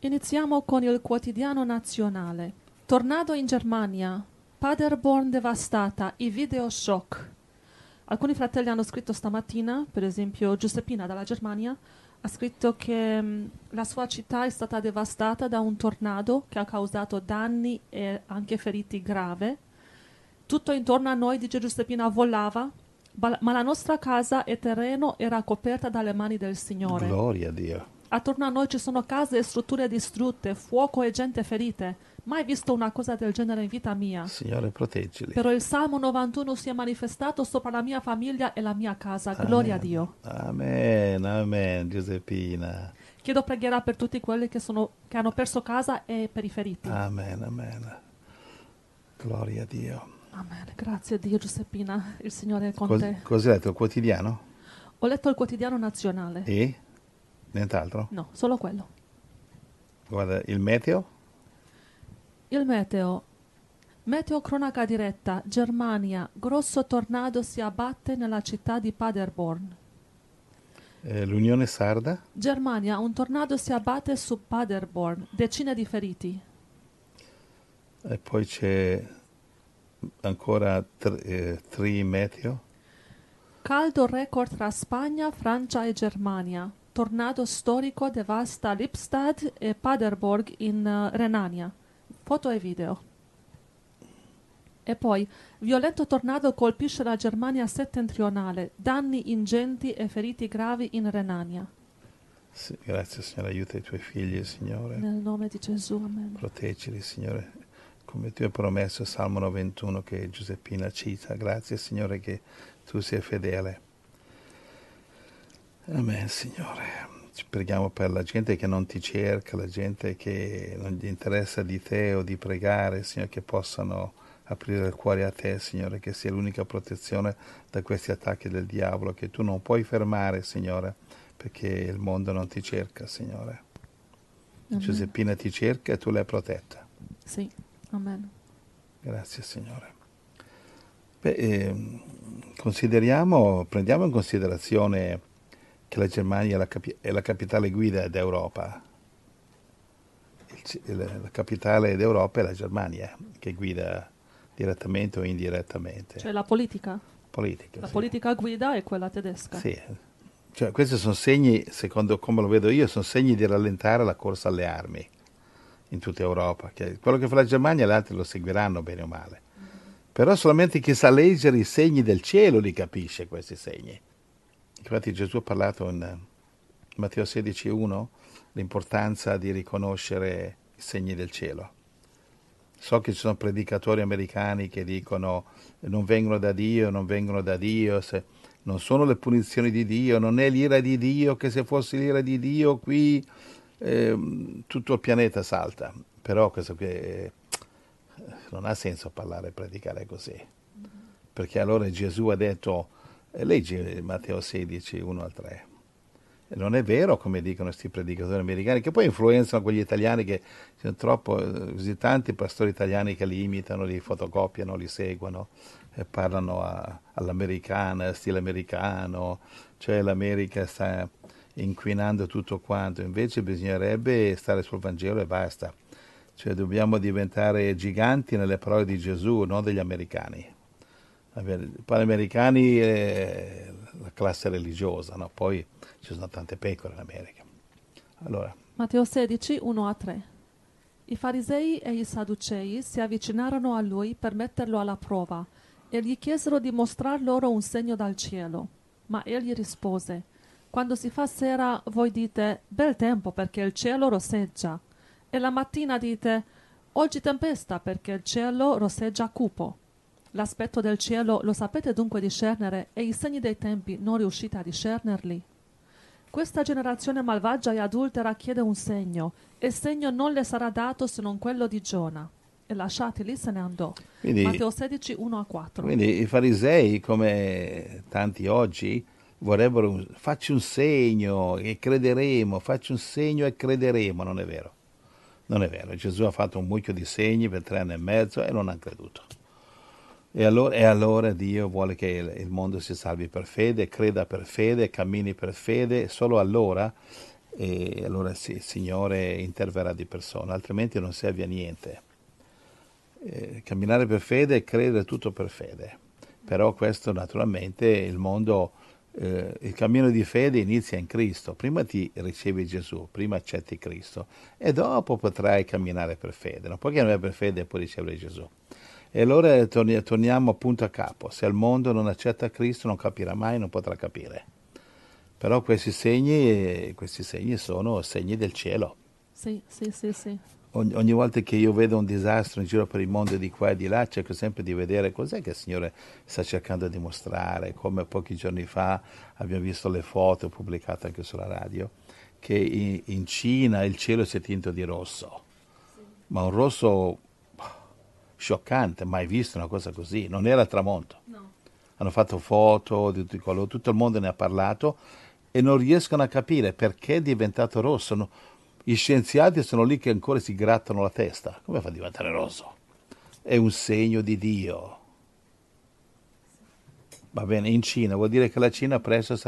Iniziamo con il quotidiano nazionale. Tornado in Germania, Paderborn devastata, i video shock. Alcuni fratelli hanno scritto stamattina, per esempio Giuseppina dalla Germania, ha scritto che la sua città è stata devastata da un tornado che ha causato danni e anche feriti grave. Tutto intorno a noi, dice Giuseppina, volava, ma la nostra casa e terreno era coperta dalle mani del Signore. Gloria a Dio. Attorno a noi ci sono case e strutture distrutte, fuoco e gente ferite. Mai visto una cosa del genere in vita mia. Signore, proteggili. Però il Salmo 91 si è manifestato sopra la mia famiglia e la mia casa. Amen. Gloria a Dio. Amen, amen, Giuseppina. Chiedo preghiera per tutti quelli che hanno perso casa e per i feriti. Amen, amen. Gloria a Dio. Amen. Grazie a Dio, Giuseppina. Il Signore è con te. Cos'hai letto? Il quotidiano? Ho letto il quotidiano nazionale. E? Nient'altro? No, solo quello. Guarda, il meteo? Il meteo. Meteo cronaca diretta. Germania. Grosso tornado si abbatte nella città di Paderborn. L'Unione Sarda? Germania. Un tornado si abbatte su Paderborn. Decine di feriti. E poi c'è ancora Trimeteo. Caldo record tra Spagna, Francia e Germania. Tornado storico devasta Lippstadt e Paderborn in Renania. Foto e video. E poi, violento tornado colpisce la Germania settentrionale. Danni ingenti e feriti gravi in Renania. Sì, grazie, Signore. Aiuta i tuoi figli, Signore. Nel nome di Gesù, amen. Proteggili, Signore. Come tu hai promesso, Salmo 91 che Giuseppina cita. Grazie, Signore, che tu sei fedele. Amen, Signore. Ci preghiamo per la gente che non ti cerca, la gente che non gli interessa di te o di pregare, Signore, che possano aprire il cuore a te, Signore, che sia l'unica protezione da questi attacchi del diavolo, che tu non puoi fermare, Signore, perché il mondo non ti cerca, Signore. Amen. Giuseppina ti cerca e tu l'hai protetta. Sì, amen. Grazie, Signore. Beh, prendiamo in considerazione che la Germania è la capitale guida d'Europa. La capitale d'Europa è la Germania, che guida direttamente o indirettamente. Cioè la politica? Politica, la sì. Politica guida è quella tedesca. Sì. Cioè, questi sono segni, secondo come lo vedo io, sono segni di rallentare la corsa alle armi in tutta Europa. Che quello che fa la Germania gli altri lo seguiranno bene o male. Però solamente chi sa leggere i segni del cielo li capisce, questi segni. Infatti Gesù ha parlato in Matteo 16,1 l'importanza di riconoscere i segni del cielo. So che ci sono predicatori americani che dicono non vengono da Dio, non vengono da Dio, se non sono le punizioni di Dio, non è l'ira di Dio, che se fosse l'ira di Dio qui tutto il pianeta salta. Però questo qui non ha senso parlare e predicare così, perché allora Gesù ha detto... Leggi Matteo 16, 1 al 3. E non è vero, come dicono questi predicatori americani, che poi influenzano quegli italiani che sono troppo, così tanti pastori italiani che li imitano, li fotocopiano, li seguono, e parlano all'americana, stile americano, cioè l'America sta inquinando tutto quanto. Invece bisognerebbe stare sul Vangelo e basta. Cioè dobbiamo diventare giganti nelle parole di Gesù, non degli americani. Poi gli americani è la classe religiosa, no? Poi ci sono tante pecore in America. Allora. Matteo 16, 1 a 3. I farisei e i sadducei si avvicinarono a lui per metterlo alla prova e gli chiesero di mostrar loro un segno dal cielo. Ma egli rispose, quando si fa sera voi dite, bel tempo perché il cielo rosseggia, e la mattina dite, oggi tempesta perché il cielo rosseggia cupo. L'aspetto del cielo lo sapete dunque discernere e i segni dei tempi non riuscite a discernerli. Questa generazione malvagia e adultera chiede un segno e il segno non le sarà dato se non quello di Giona. E lasciati lì se ne andò. Quindi, Matteo 16, 1 a 4. Quindi i farisei, come tanti oggi, vorrebbero facci un segno e crederemo, facci un segno e crederemo. Non è vero. Non è vero. Gesù ha fatto un mucchio di segni per 3 anni e mezzo e non ha creduto. E allora Dio vuole che il mondo si salvi per fede, creda per fede, cammini per fede. Solo allora e allora sì, il Signore interverrà di persona, altrimenti non serve a niente. Camminare per fede e credere tutto per fede, però questo naturalmente il mondo, il cammino di fede inizia in Cristo, prima ti ricevi Gesù, prima accetti Cristo e dopo potrai camminare per fede, non puoi camminare per fede e poi ricevere Gesù. E allora torniamo appunto a capo, se il mondo non accetta Cristo non capirà mai, non potrà capire, però questi segni sono segni del cielo. Sì, sì, sì, sì. Ogni volta che io vedo un disastro in giro per il mondo di qua e di là, cerco sempre di vedere cos'è che il Signore sta cercando di mostrare, come pochi giorni fa abbiamo visto le foto pubblicate anche sulla radio, che in Cina il cielo si è tinto di rosso, sì. Ma un rosso scioccante, mai visto una cosa così, non era tramonto. No. Hanno fatto foto di tutti i colori, tutto il mondo ne ha parlato e non riescono a capire perché è diventato rosso. No, gli scienziati sono lì che ancora si grattano la testa. Come fa a diventare rosso? È un segno di Dio. Va bene, in Cina vuol dire che la Cina presto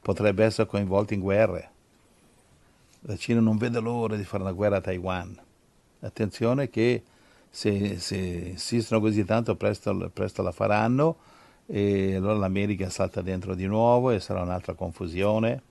potrebbe essere coinvolta in guerre. La Cina non vede l'ora di fare una guerra a Taiwan. Attenzione che se insistono così tanto presto la faranno e allora l'America salta dentro di nuovo e sarà un'altra confusione.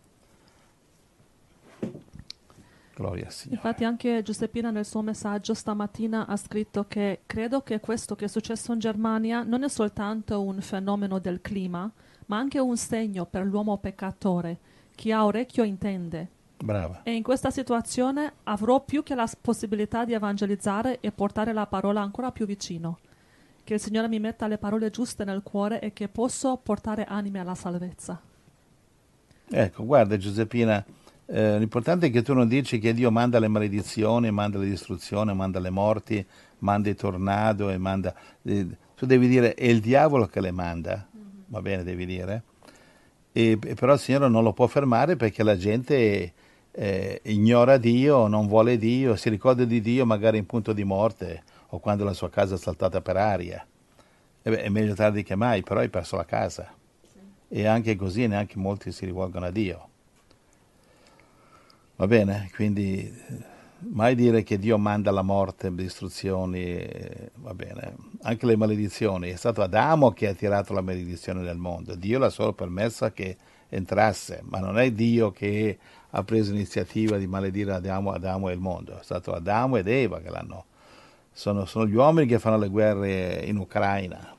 Gloria al Signore. Infatti anche Giuseppina nel suo messaggio stamattina ha scritto che credo che questo che è successo in Germania non è soltanto un fenomeno del clima, ma anche un segno per l'uomo peccatore. Chi ha orecchio intende. Brava. E in questa situazione avrò più che la possibilità di evangelizzare e portare la parola ancora più vicino. Che il Signore mi metta le parole giuste nel cuore e che posso portare anime alla salvezza. Ecco, guarda Giuseppina, l'importante è che tu non dici che Dio manda le maledizioni, manda le distruzioni, manda le morti, manda i tornado e manda... tu devi dire è il diavolo che le manda, va bene, devi dire. Però il Signore non lo può fermare perché la gente ignora Dio, non vuole Dio, si ricorda di Dio magari in punto di morte o quando la sua casa è saltata per aria. È meglio tardi che mai, però hai perso la casa. Sì. E anche così neanche molti si rivolgono a Dio. Va bene, quindi mai dire che Dio manda la morte, le distruzioni, va bene, anche le maledizioni. È stato Adamo che ha tirato la maledizione nel mondo, Dio l'ha solo permessa che entrasse, ma non è Dio che ha preso l'iniziativa di maledire Adamo e il mondo, è stato Adamo ed Eva che l'hanno. Sono gli uomini che fanno le guerre in Ucraina,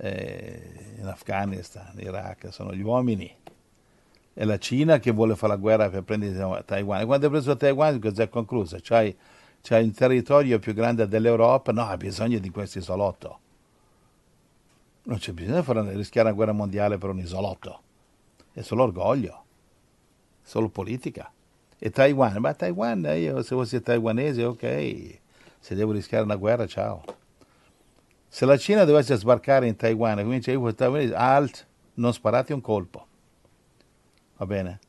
in Afghanistan, in Iraq, sono gli uomini. È la Cina che vuole fare la guerra per prendere Taiwan. E quando hai preso Taiwan, cosa è conclusa? C'è un territorio più grande dell'Europa, no, ha bisogno di questo isolotto. Non c'è bisogno di rischiare una guerra mondiale per un isolotto. È solo orgoglio, è solo politica. E Taiwan, ma Taiwan, io se fossi taiwanese, ok, se devo rischiare una guerra, ciao. Se la Cina dovesse sbarcare in Taiwan e comincia io con i taiwanesi, alt, non sparate un colpo. Va bene?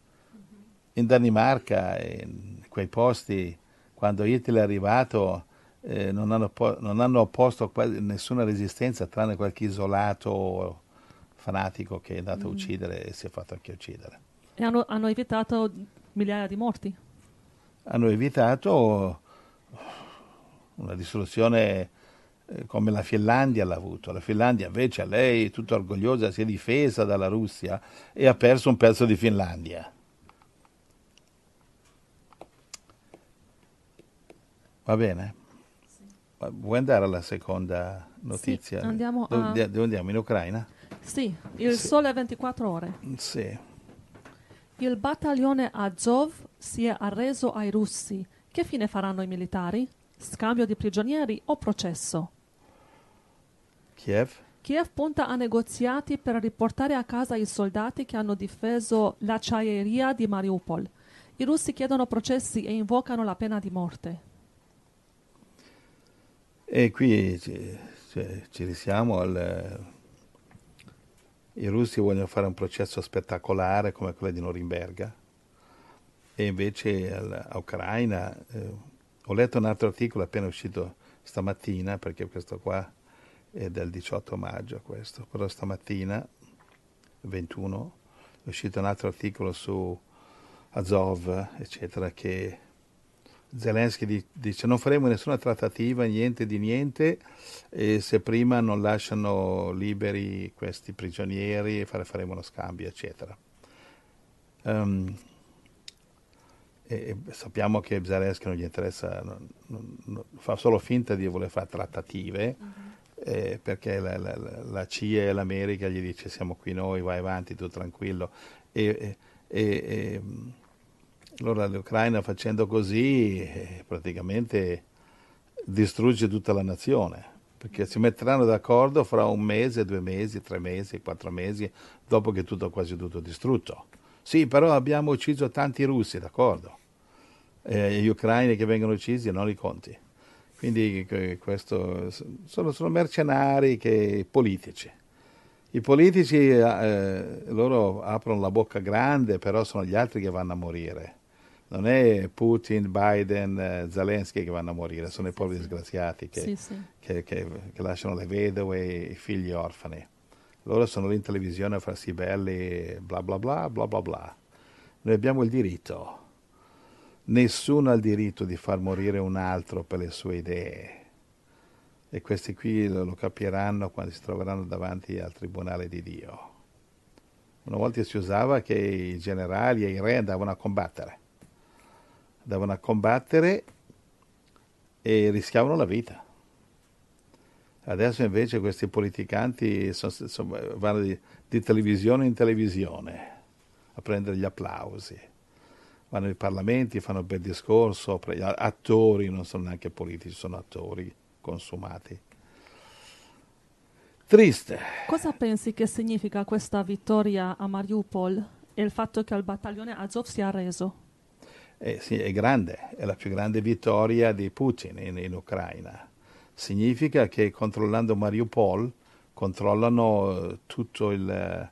In Danimarca, in quei posti, quando Hitler è arrivato, non hanno opposto quasi nessuna resistenza, tranne qualche isolato fanatico che è andato a uccidere e si è fatto anche uccidere. E hanno evitato migliaia di morti? Hanno evitato una distruzione come la Finlandia l'ha avuto. La Finlandia invece, lei tutta orgogliosa, si è difesa dalla Russia e ha perso un pezzo di Finlandia. Va bene? Sì. Vuoi andare alla seconda notizia? Sì, andiamo a... Dove andiamo? In Ucraina? Sì, il sole 24 ore. Sì. Il battaglione Azov si è arreso ai russi. Che fine faranno i militari? Scambio di prigionieri o processo? Kiev punta a negoziati per riportare a casa i soldati che hanno difeso l'acciaieria di Mariupol. I russi chiedono processi e invocano la pena di morte. E qui ci siamo. I russi vogliono fare un processo spettacolare come quello di Norimberga e invece a Ucraina... Ho letto un altro articolo appena uscito stamattina, perché questo qua è del 18 maggio, questo, però stamattina, 21, è uscito un altro articolo su Azov, eccetera, che Zelensky dice non faremo nessuna trattativa, niente di niente, e se prima non lasciano liberi questi prigionieri faremo uno scambio, eccetera. E sappiamo che Zelensky non gli interessa, fa solo finta di voler fare trattative, perché la CIA e l'America gli dice siamo qui noi, vai avanti, tu tranquillo. E allora l'Ucraina, facendo così, praticamente distrugge tutta la nazione, perché si metteranno d'accordo fra un mese, 2 mesi, 3 mesi, 4 mesi, dopo che tutto, quasi tutto è distrutto. Sì, però abbiamo ucciso tanti russi, d'accordo, gli ucraini che vengono uccisi non li conti. Quindi questo sono mercenari politici. I politici loro aprono la bocca grande, però sono gli altri che vanno a morire. Non è Putin, Biden, Zelensky che vanno a morire, sono i poveri disgraziati che lasciano le vedove e i figli orfani. Loro sono lì in televisione a farsi belli, bla bla bla, bla bla bla. Noi abbiamo il diritto. Nessuno ha il diritto di far morire un altro per le sue idee. E questi qui lo capiranno quando si troveranno davanti al tribunale di Dio. Una volta si usava che i generali e i re andavano a combattere. Andavano a combattere e rischiavano la vita. Adesso invece questi politicanti vanno di televisione in televisione a prendere gli applausi. Vanno ai parlamenti, fanno un bel discorso, attori, non sono neanche politici, sono attori consumati. Triste. Cosa pensi che significa questa vittoria a Mariupol e il fatto che il battaglione Azov sia arreso? Sì, è grande, è la più grande vittoria di Putin in Ucraina. Significa che controllando Mariupol controllano tutto il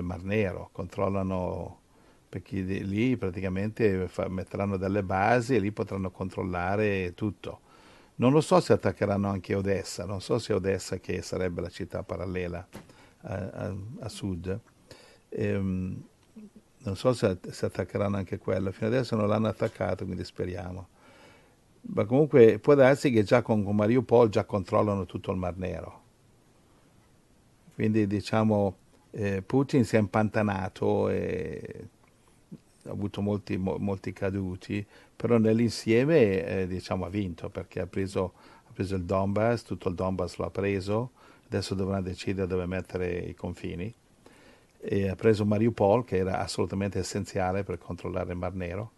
Mar Nero, controllano, perché lì praticamente metteranno delle basi e lì potranno controllare tutto. Non lo so se attaccheranno anche Odessa, non so se Odessa, che sarebbe la città parallela a sud, non so se attaccheranno anche quello. Fino adesso non l'hanno attaccato, quindi speriamo. Ma comunque può darsi che già con Mariupol già controllano tutto il Mar Nero. Quindi diciamo Putin si è impantanato e ha avuto molti caduti, però nell'insieme diciamo ha vinto, perché ha preso il Donbass, tutto il Donbass lo ha preso, adesso dovranno decidere dove mettere i confini, e ha preso Mariupol, che era assolutamente essenziale per controllare il Mar Nero,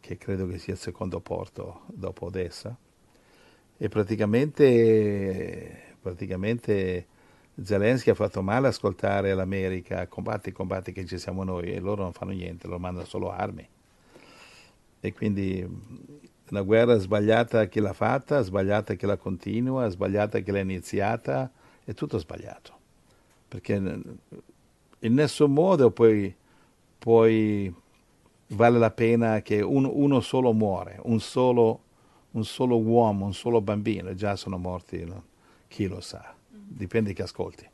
che credo che sia il secondo porto dopo Odessa, e praticamente Zelensky ha fatto male ascoltare l'America, combatti che ci siamo noi, e loro non fanno niente, loro mandano solo armi. E quindi una guerra sbagliata chi l'ha fatta, sbagliata chi la continua, sbagliata chi l'ha iniziata, è tutto sbagliato. Perché in nessun modo poi vale la pena che uno solo muore, un solo uomo, un solo bambino, già sono morti, no? Chi lo sa. Dipende che ascolti.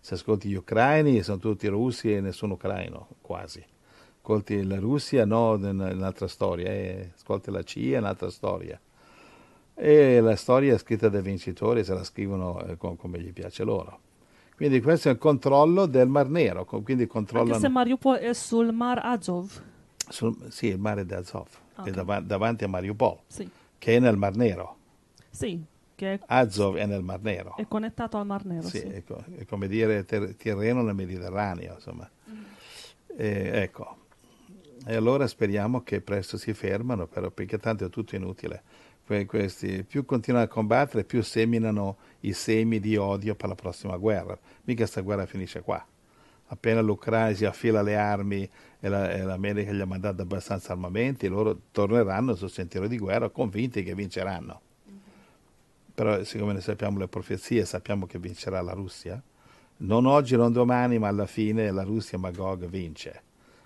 Se ascolti gli ucraini sono tutti russi e nessuno ucraino, quasi. Ascolti la Russia, no, è un'altra storia. Ascolti la CIA, è un'altra storia. E la storia è scritta dai vincitori, se la scrivono come gli piace loro. Quindi questo è il controllo del Mar Nero. Quindi controllano. Anche se Mariupol è sul Mar Azov? Sì, il mare di Azov, okay. È davanti a Mariupol, sì. Che è nel Mar Nero. Sì. Azov è nel Mar Nero. È connettato al Mar Nero, sì. È come dire terreno nel Mediterraneo, insomma. Ecco. E allora speriamo che presto si fermano, però, perché tanto è tutto inutile. Questi più continuano a combattere, più seminano i semi di odio per la prossima guerra. Mica sta guerra finisce qua. Appena l'Ucraina si affila le armi e l'America gli ha mandato abbastanza armamenti, loro torneranno sul sentiero di guerra convinti che vinceranno. Però siccome ne sappiamo le profezie, sappiamo che vincerà la Russia, non oggi, non domani, ma alla fine la Russia, Magog, vince,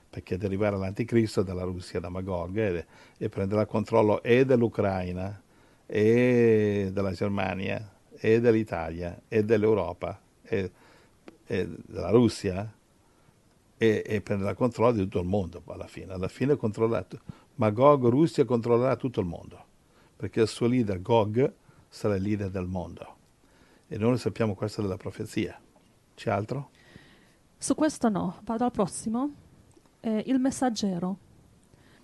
perché derivare l'anticristo dalla Russia, da Magog, e prenderà controllo e dell'Ucraina, e della Germania, e dell'Italia, e dell'Europa, e della Russia, e prenderà controllo di tutto il mondo alla fine controllerà. Magog, Russia, controllerà tutto il mondo, perché il suo leader Gog sarà il leader del mondo, e noi sappiamo questo della profezia. C'è altro? Su questo no, vado al prossimo. Il messaggero.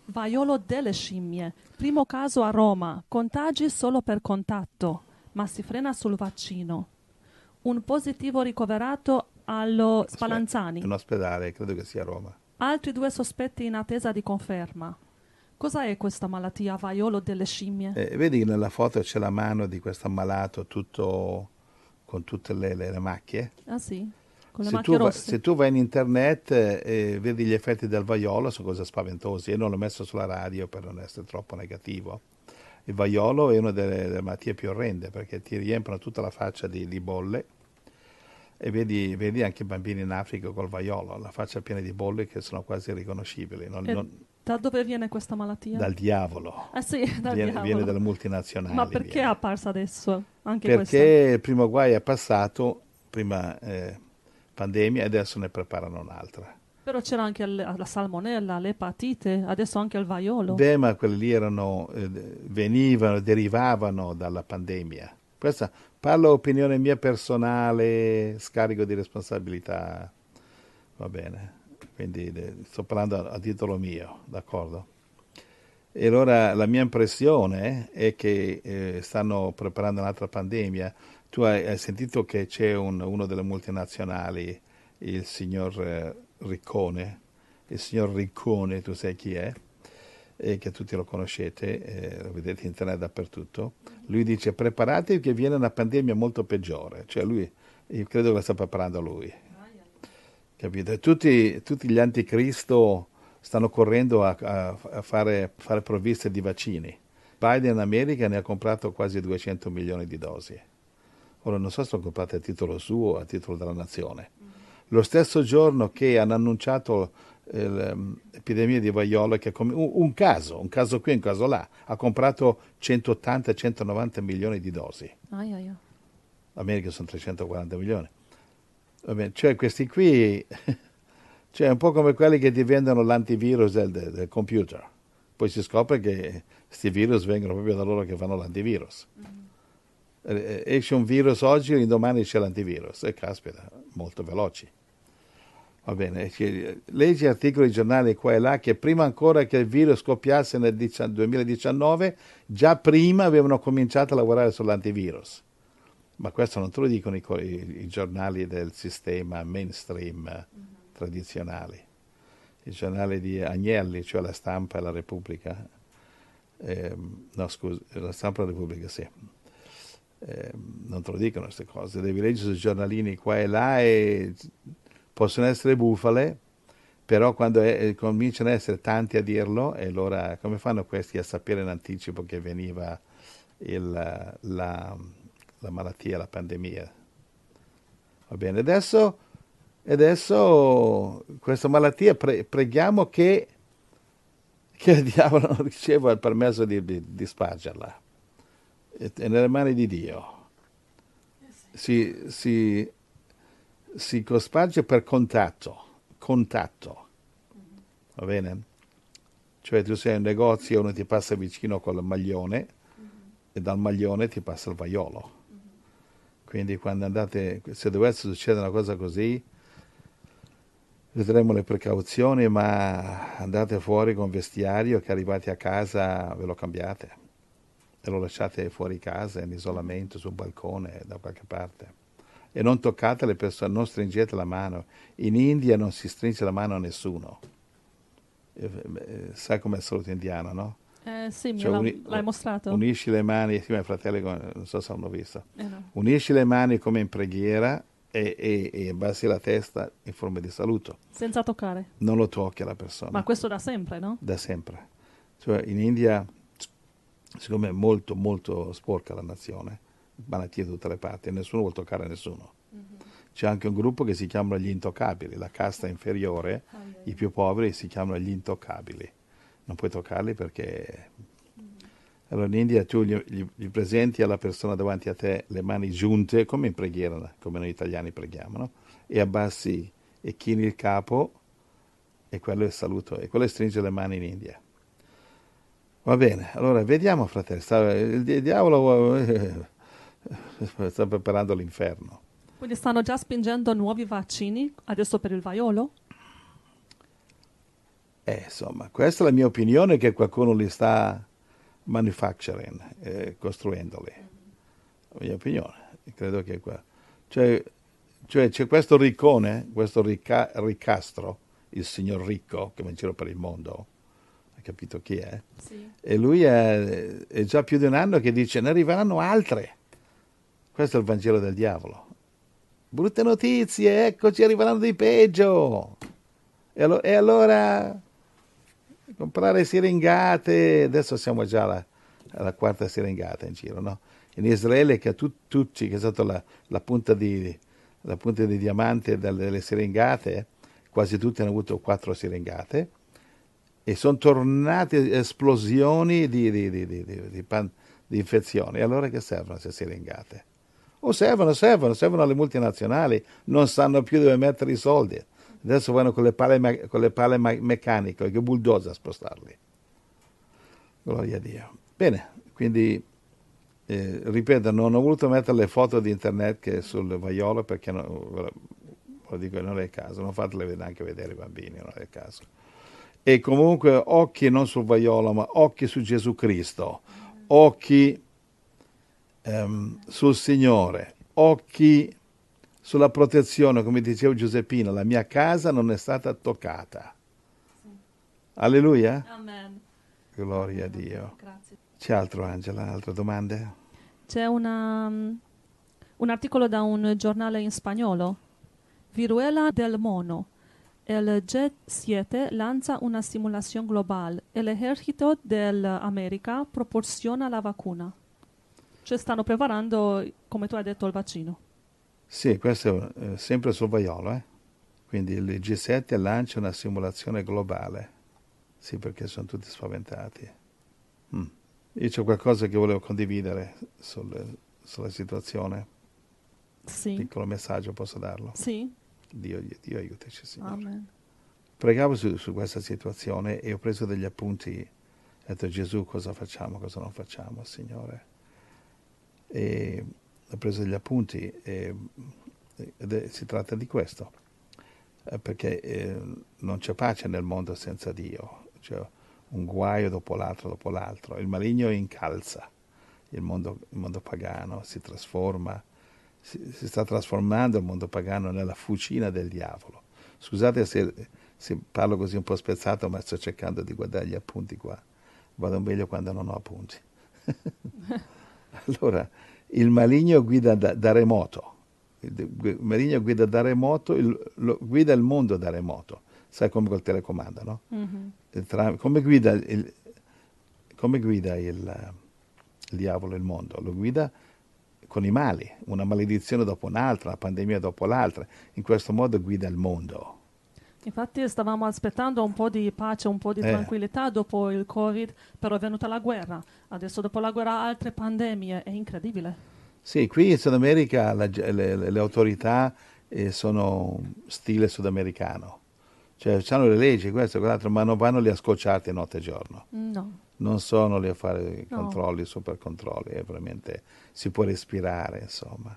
Vaiolo delle scimmie. Primo caso a Roma. Contagi solo per contatto, ma si frena sul vaccino. Un positivo ricoverato allo Spallanzani. In un ospedale, credo che sia a Roma. Altri 2 sospetti in attesa di conferma. Cosa è questa malattia, vaiolo delle scimmie? Vedi che nella foto c'è la mano di questo ammalato tutto con tutte le macchie? Ah sì? Se tu vai in internet e vedi gli effetti del vaiolo, sono cose spaventose. Io non l'ho messo sulla radio per non essere troppo negativo. Il vaiolo è una delle malattie più orrende, perché ti riempiono tutta la faccia di bolle, e vedi anche i bambini in Africa col vaiolo, la faccia piena di bolle che sono quasi irriconoscibili. Da dove viene questa malattia? Dal diavolo. Ah sì, dal diavolo. Viene dalle multinazionali. Ma perché è apparsa adesso? Perché il primo guai è passato, pandemia, e adesso ne preparano un'altra. Però c'era anche la salmonella, l'epatite, adesso anche il vaiolo. Beh, ma quelli lì derivavano dalla pandemia. Questa parlo opinione mia personale, scarico di responsabilità, va bene. Quindi sto parlando a titolo mio, d'accordo? E allora la mia impressione è che stanno preparando un'altra pandemia. Tu hai sentito che c'è uno delle multinazionali, il signor Riccone. Il signor Riccone, tu sai chi è? Che tutti lo conoscete, lo vedete in internet dappertutto. Lui dice: preparatevi che viene una pandemia molto peggiore. Cioè lui, io credo che la sta preparando lui. Capito? Tutti gli anticristo stanno correndo a fare provviste di vaccini. Biden in America ne ha comprato quasi 200 milioni di dosi. Ora non so se lo comprate a titolo suo o a titolo della nazione. Lo stesso giorno che hanno annunciato l'epidemia di vaiolo, che un caso qui, un caso là, ha comprato 180-190 milioni di dosi. L'America sono 340 milioni. Vabbè, cioè questi qui, cioè un po' come quelli che ti vendono l'antivirus del computer. Poi si scopre che questi virus vengono proprio da loro che fanno l'antivirus. Esce un virus oggi e domani c'è l'antivirus, e caspita, molto veloci. Va bene, leggi articoli giornali qua e là che prima ancora che il virus scoppiasse nel 2019, già prima avevano cominciato a lavorare sull'antivirus. Ma questo non te lo dicono i giornali del sistema mainstream tradizionali, i giornali di Agnelli, cioè La Stampa e La Repubblica. La Stampa e La Repubblica, sì. Non te lo dicono queste cose, devi leggere sui giornalini qua e là, e possono essere bufale, però quando cominciano ad essere tanti a dirlo, e allora come fanno questi a sapere in anticipo che veniva la malattia, la pandemia? Va bene, adesso questa malattia preghiamo che il diavolo non riceva il permesso di spargerla. È nelle mani di Dio. Si cosparge per contatto, va bene? Cioè tu sei in un negozio, uno ti passa vicino con il maglione e dal maglione ti passa il vaiolo. Quindi quando andate, se dovesse succedere una cosa così, vedremo le precauzioni, ma andate fuori con vestiario, che arrivati a casa ve lo cambiate. E lo lasciate fuori casa, in isolamento, sul balcone, da qualche parte. E non toccate le persone, non stringete la mano. In India non si stringe la mano a nessuno. Sai com'è il saluto indiano, no? Sì, cioè, l'hai mostrato. Unisci le mani, sì, ma i fratelli, non so se l'hanno visto. No. Unisci le mani come in preghiera e abbassi la testa in forma di saluto. Senza toccare. Non lo tocchi la persona. Ma questo da sempre, no? Da sempre. Cioè, in India... siccome è molto molto sporca la nazione, malattie da tutte le parti, nessuno vuol toccare nessuno. C'è anche un gruppo che si chiamano gli intoccabili, la casta inferiore, i più poveri si chiamano gli intoccabili, non puoi toccarli perché... Allora in India tu gli presenti alla persona davanti a te le mani giunte, come in preghiera, come noi italiani preghiamo, no? E abbassi e chini il capo e quello è il saluto, e quello è stringere le mani in India. Va bene, allora vediamo, fratelli, il diavolo sta preparando l'inferno. Quindi stanno già spingendo nuovi vaccini, adesso per il vaiolo? Insomma, questa è la mia opinione, che qualcuno li sta manufacturing, costruendoli. La mia opinione. Credo che qua. Cioè c'è questo riccone, questo ricastro, il signor ricco, che va in giro per il mondo, hai capito chi è? Sì. E lui è già più di un anno che dice, ne arriveranno altre. Questo è il Vangelo del diavolo. Brutte notizie, eccoci, arriveranno di peggio. E allora comprare siringate, adesso siamo già alla quarta siringata in giro, no? In Israele, che che è stata la punta di diamante delle siringate, quasi tutti hanno avuto 4 siringate, e sono tornate esplosioni di infezioni. Allora che servono queste siringate? O servono alle multinazionali, non sanno più dove mettere i soldi. Adesso vanno con le pale meccaniche, con i bulldozer a spostarli. Gloria a Dio. Bene, quindi ripeto, non ho voluto mettere le foto di internet che sul vaiolo, perché lo dico, non è il caso, non fatele neanche vedere i bambini, non è il caso. E comunque occhi non sul vaiolo, ma occhi su Gesù Cristo, occhi sul Signore, occhi sulla protezione, come dicevo Giuseppina, la mia casa non è stata toccata. Sì. Alleluia? Amen. Gloria a Dio. Grazie. C'è altro, Angela? Altre domande? C'è un articolo da un giornale in spagnolo. Viruela del mono. Il G7 lancia una simulazione globale e l'esercito dell'America proporziona la vacuna. Cioè stanno preparando, come tu hai detto, il vaccino. Sì, questo è sempre sul vaiolo, eh? Quindi il G7 lancia una simulazione globale. Sì, perché sono tutti spaventati. Io c'ho qualcosa che volevo condividere sulla situazione. Sì. Un piccolo messaggio, posso darlo? Sì. Dio aiutaci, Signore. Amen. Pregavo su questa situazione e ho preso degli appunti. Ho detto, Gesù, cosa facciamo, cosa non facciamo, Signore? E ho preso degli appunti ed si tratta di questo, perché non c'è pace nel mondo senza Dio, cioè un guaio dopo l'altro, il maligno incalza, il mondo pagano si trasforma, si sta trasformando il mondo pagano nella fucina del diavolo. Scusate se parlo così un po' spezzato, ma sto cercando di guardare gli appunti qua, vado meglio quando non ho appunti. Allora, il maligno guida da remoto, guida il mondo da remoto, sai, come col telecomando, no? Come guida il diavolo il mondo? Lo guida con i mali, una maledizione dopo un'altra, una pandemia dopo l'altra, in questo modo guida il mondo. Infatti stavamo aspettando un po' di pace, un po' di tranquillità dopo il Covid, però è venuta la guerra. Adesso dopo la guerra altre pandemie, è incredibile. Sì, qui in Sud America le autorità sono stile sudamericano. Cioè hanno le leggi, questo e quell'altro, ma non vanno lì a scocciarti notte e giorno. No. Non sono lì a fare controlli, supercontrolli, veramente si può respirare, insomma.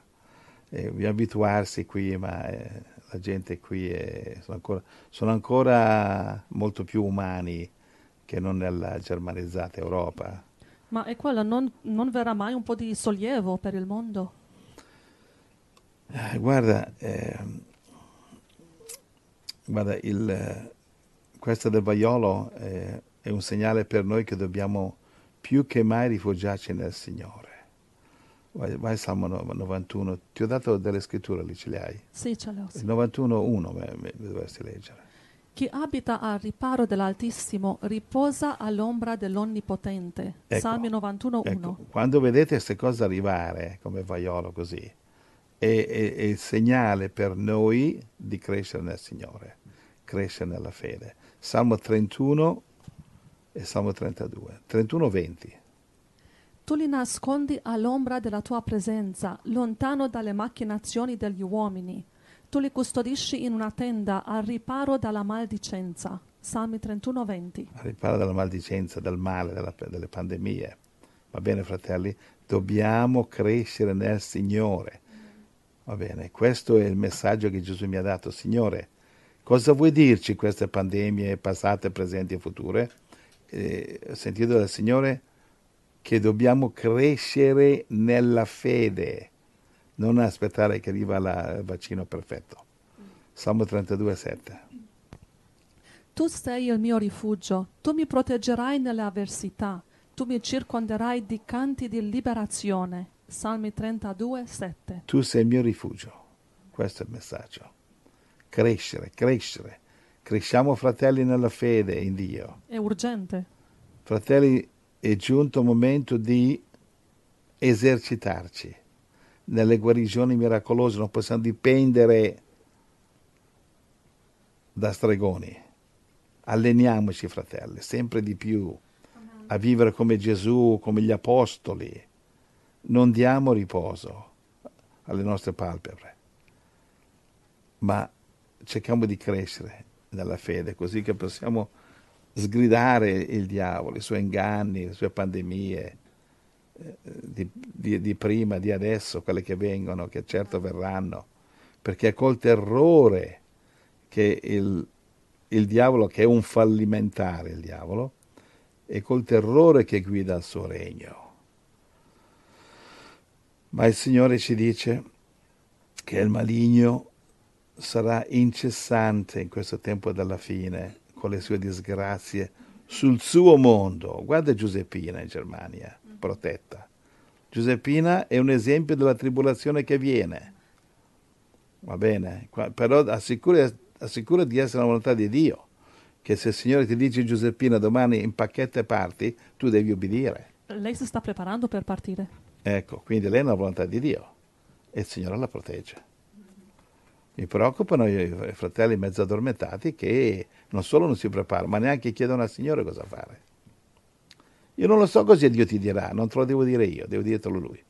E abituarsi qui, ma... La gente qui sono ancora molto più umani che non nella germanizzata Europa. Ma è quello, non verrà mai un po' di sollievo per il mondo? Guarda, questo del vaiolo è un segnale per noi che dobbiamo più che mai rifugiarci nel Signore. Vai Salmo 91, ti ho dato delle scritture lì, ce le hai? Sì, ce le ho. Sì. Il 91:1 dovresti leggere. Chi abita al riparo dell'Altissimo riposa all'ombra dell'Onnipotente. Ecco, Salmo 91:1. Ecco, quando vedete queste cose arrivare come vaiolo così, è il segnale per noi di crescere nel Signore, crescere nella fede. Salmo 31 e Salmo 32, 31:20. Tu li nascondi all'ombra della tua presenza, lontano dalle macchinazioni degli uomini. tu li custodisci in una tenda al riparo dalla maldicenza. Salmi 31, 20. Al riparo dalla maldicenza, dal male, delle pandemie. Va bene, fratelli? Dobbiamo crescere nel Signore. Va bene, questo è il messaggio che Gesù mi ha dato. Signore, cosa vuoi dirci queste pandemie passate, presenti e future? Ho sentito dal Signore che dobbiamo crescere nella fede, non aspettare che arriva il vaccino perfetto. Salmo 32, 7. Tu sei il mio rifugio, tu mi proteggerai nelle avversità, tu mi circonderai di canti di liberazione. Salmi 32, 7. Tu sei il mio rifugio, questo è il messaggio. Crescere, crescere. Cresciamo, fratelli, nella fede in Dio. È urgente. Fratelli, è giunto il momento di esercitarci nelle guarigioni miracolose. Non possiamo dipendere da stregoni. Alleniamoci, fratelli, sempre di più a vivere come Gesù, come gli apostoli. Non diamo riposo alle nostre palpebre, ma cerchiamo di crescere nella fede, così che possiamo sgridare il diavolo, i suoi inganni, le sue pandemie di prima, di adesso, quelle che vengono, che certo verranno, perché è col terrore che il diavolo, che è un fallimentare, il diavolo, è col terrore che guida il suo regno. Ma il Signore ci dice che il maligno sarà incessante in questo tempo della fine con le sue disgrazie sul suo mondo. Guarda Giuseppina in Germania, protetta. Giuseppina è un esempio della tribolazione che viene. Va bene? Però assicura di essere la volontà di Dio, che se il Signore ti dice Giuseppina domani in pacchetto e parti, tu devi obbedire. Lei si sta preparando per partire. Ecco, quindi lei è una volontà di Dio e il Signore la protegge. Mi preoccupano i fratelli mezzo addormentati che non solo non si preparano, ma neanche chiedono al Signore cosa fare. Io non lo so cosa Dio ti dirà, non te lo devo dire io, devo dirtelo Lui.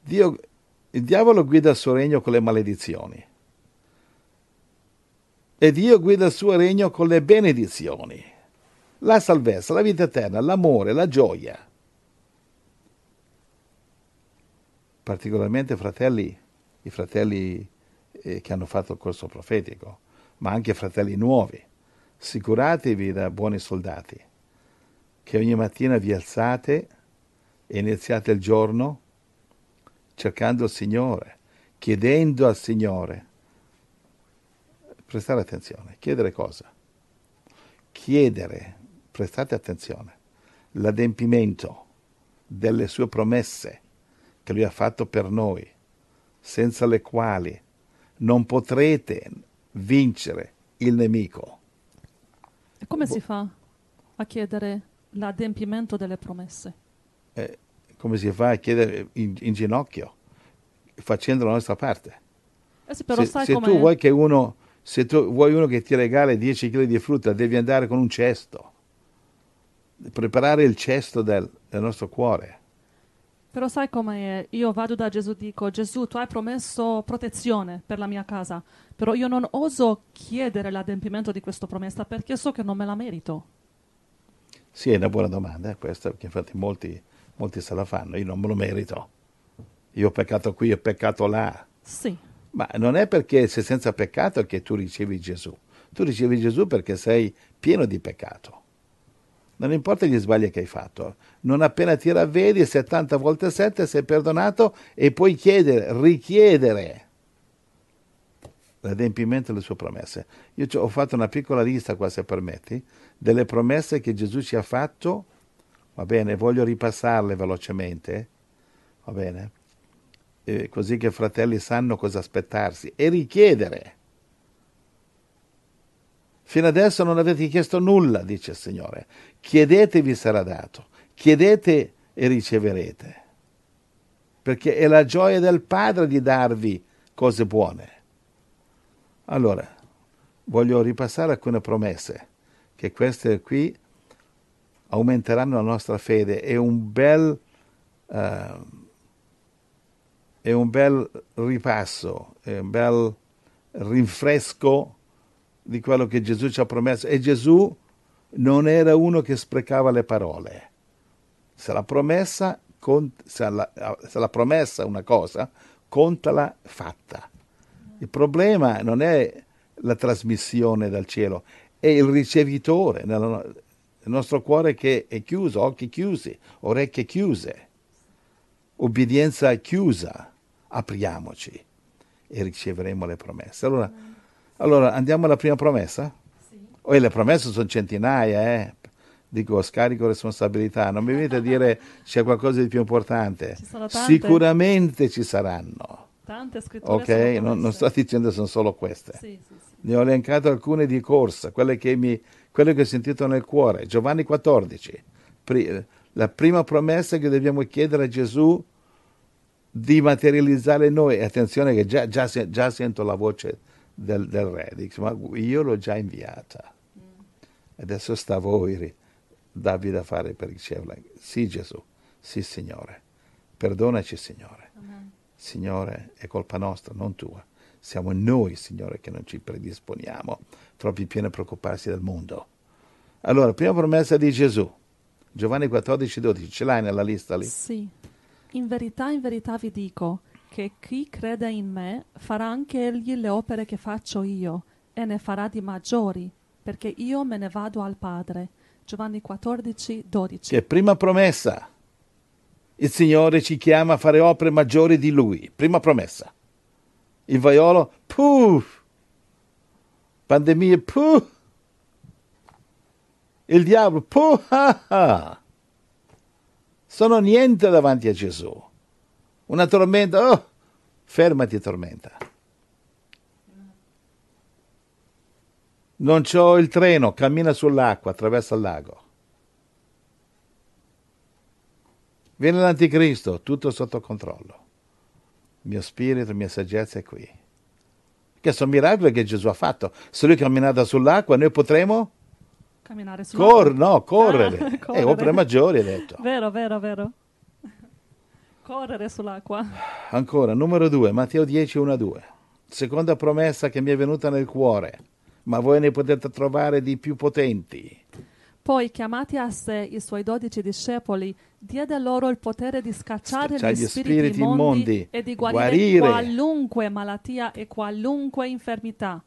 Dio, il diavolo guida il suo regno con le maledizioni e Dio guida il suo regno con le benedizioni, la salvezza, la vita eterna, l'amore, la gioia. Particolarmente i fratelli che hanno fatto il corso profetico, ma anche fratelli nuovi. Sicuratevi da buoni soldati, che ogni mattina vi alzate e iniziate il giorno cercando il Signore, chiedendo al Signore. Prestare attenzione. Chiedere cosa? Chiedere, prestate attenzione, l'adempimento delle sue promesse che Lui ha fatto per noi, senza le quali non potrete vincere il nemico. E come si fa a chiedere l'adempimento delle promesse? Come si fa a chiedere in ginocchio, facendo la nostra parte? Però se tu vuoi uno che ti regala 10 kg di frutta, devi andare con un cesto, preparare il cesto del nostro cuore. Però sai com'è? Io vado da Gesù e dico, Gesù, tu hai promesso protezione per la mia casa, però io non oso chiedere l'adempimento di questa promessa perché so che non me la merito. Sì, è una buona domanda questa, perché infatti molti se la fanno. Io non me lo merito. Io ho peccato qui, ho peccato là. Sì. Ma non è perché sei senza peccato che tu ricevi Gesù. Tu ricevi Gesù perché sei pieno di peccato. Non importa gli sbagli che hai fatto, non appena ti ravvedi 70 volte 7 sei perdonato e puoi richiedere l'adempimento delle sue promesse. Io ho fatto una piccola lista qua, se permetti, delle promesse che Gesù ci ha fatto. Va bene, voglio ripassarle velocemente, va bene, così che i fratelli sanno cosa aspettarsi e richiedere. Fino adesso non avete chiesto nulla, dice il Signore. Chiedete e vi sarà dato. Chiedete e riceverete. Perché è la gioia del Padre di darvi cose buone. Allora, voglio ripassare alcune promesse, che queste qui aumenteranno la nostra fede. È un bel ripasso, è un bel rinfresco di quello che Gesù ci ha promesso. E Gesù non era uno che sprecava le parole. Se l'ha promessa una cosa, contala fatta. Il problema non è la trasmissione dal cielo, è il ricevitore, il nostro cuore che è chiuso, occhi chiusi, orecchie chiuse, obbedienza chiusa. Apriamoci e riceveremo le promesse. Allora andiamo alla prima promessa? Sì. Oh, le promesse sono centinaia, Dico, scarico responsabilità. Non mi venite a dire c'è qualcosa di più importante. Ci sono tante. Sicuramente ci saranno. Tante scritture. Ok, non sto dicendo sono solo queste. Sì, sì, sì. Ne ho elencato alcune di corsa, quelle che ho sentito nel cuore. Giovanni 14, la prima promessa che dobbiamo chiedere a Gesù di materializzare noi. Attenzione che già sento la voce del re. Dice, ma io l'ho già inviata. Adesso sta a voi darvi da fare per riceverla. Sì Gesù, sì Signore, perdonaci Signore. Amen. Signore, è colpa nostra, non tua. Siamo noi, Signore, che non ci predisponiamo, troppi pieni a preoccuparsi del mondo. Allora, prima promessa di Gesù, Giovanni 14,12, ce l'hai nella lista lì? Sì. In verità vi dico che chi crede in me farà anche egli le opere che faccio io e ne farà di maggiori, perché io me ne vado al Padre. Giovanni 14,12. Che prima promessa. Il Signore ci chiama a fare opere maggiori di Lui. Prima promessa. Il vaiolo, puff! Pandemie, puff! Il diavolo, puff! Ah, ah. Sono niente davanti a Gesù. Una tormenta, oh! Fermati tormenta. Non c'ho il treno, cammina sull'acqua, attraversa il lago. Viene l'anticristo, tutto sotto controllo. Il mio spirito, la mia saggezza è qui. Che sono miracoli che Gesù ha fatto. Se lui camminava sull'acqua, noi potremo camminare sull'acqua. Correre. Correre. Opere maggiori, hai detto. Vero. Correre sull'acqua. Ancora, numero 2, Matteo 10, 1-2. Seconda promessa che mi è venuta nel cuore. Ma voi ne potete trovare di più potenti. Poi, chiamati a sé i suoi 12 discepoli, diede loro il potere di scacciare gli spiriti immondi e di guarire qualunque malattia e qualunque infermità.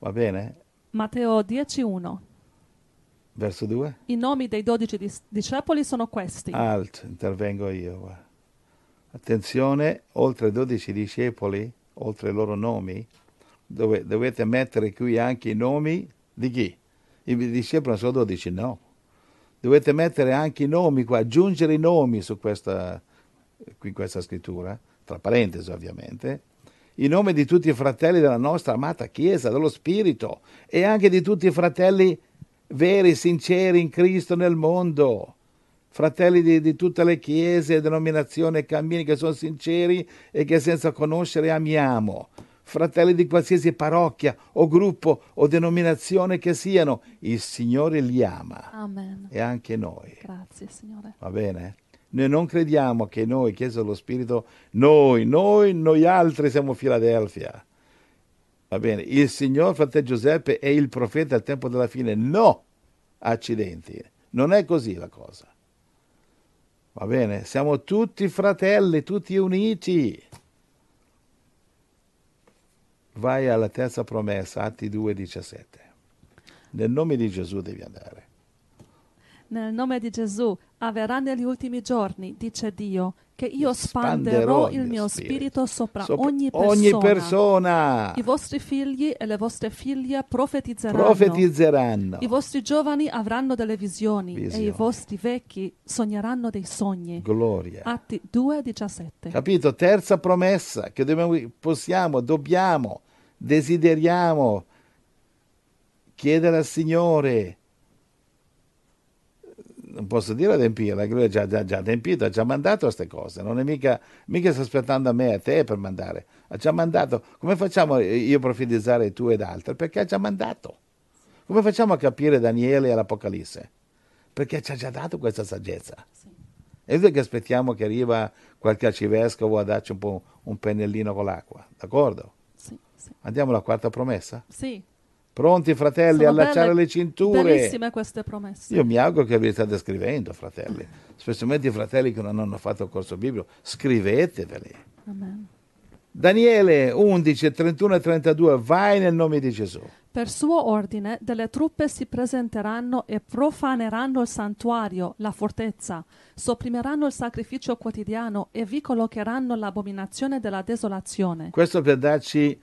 Va bene? Matteo 10,1. Verso 2? I nomi dei 12 discepoli sono questi. Alto, intervengo io. Attenzione, oltre 12 discepoli, oltre i loro nomi, dovete mettere qui anche i nomi di chi? I discepoli sono 12, no. Dovete mettere anche i nomi qua, aggiungere i nomi su questa scrittura, tra parentesi ovviamente, i nomi di tutti i fratelli della nostra amata Chiesa, dello Spirito, e anche di tutti i fratelli veri, sinceri in Cristo nel mondo. Fratelli di tutte le chiese, denominazioni e cammini che sono sinceri e che senza conoscere amiamo. Fratelli di qualsiasi parrocchia o gruppo o denominazione che siano, il Signore li ama. Amen. E anche noi. Grazie, Signore. Va bene? Noi non crediamo che noi, Chiesa dello Spirito, noi altri siamo Filadelfia. Va bene? Il Signore, fratello Giuseppe, è il profeta al tempo della fine. No! Accidenti. Non è così la cosa. Va bene? Siamo tutti fratelli, tutti uniti. Vai alla terza promessa, Atti 2, 17. Nel nome di Gesù devi andare. Nel nome di Gesù avverrà negli ultimi giorni, dice Dio, che io spanderò il mio spirito sopra ogni persona. I vostri figli e le vostre figlie profetizzeranno. I vostri giovani avranno delle visioni. E i vostri vecchi sogneranno dei sogni. Gloria. Atti 2, 17. Capito? Terza promessa che dobbiamo, desideriamo chiedere al Signore. Non posso dire adempirla, lui ha già adempito, ha già mandato queste cose, non è mica sta aspettando a me, a te per mandare, ha già mandato. Come facciamo io profetizzare tu ed altri? Perché ha già mandato. Come facciamo a capire Daniele e l'Apocalisse? Perché ci ha già dato questa saggezza. Sì. E noi che aspettiamo che arriva qualche arcivescovo a darci un pennellino con l'acqua, d'accordo? Sì. Sì. Andiamo alla quarta promessa? Sì. Pronti, fratelli, sono allacciare belle, le cinture. Bellissime queste promesse. Io mi auguro che vi state scrivendo, fratelli. Specialmente i fratelli che non hanno fatto il corso biblico. Scriveteveli. Amen. Daniele 11, 31 e 32. Vai nel nome di Gesù. Per suo ordine, delle truppe si presenteranno e profaneranno il santuario, la fortezza. Sopprimeranno il sacrificio quotidiano e vi collocheranno l'abominazione della desolazione. Questo per darci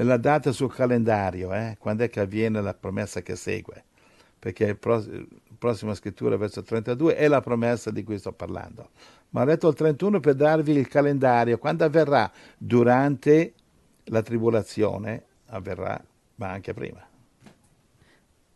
la data sul calendario, quando è che avviene la promessa che segue, perché prossima scrittura, verso 32, è la promessa di cui sto parlando. Ma ho letto il 31 per darvi il calendario, quando avverrà, durante la tribolazione avverrà, ma anche prima.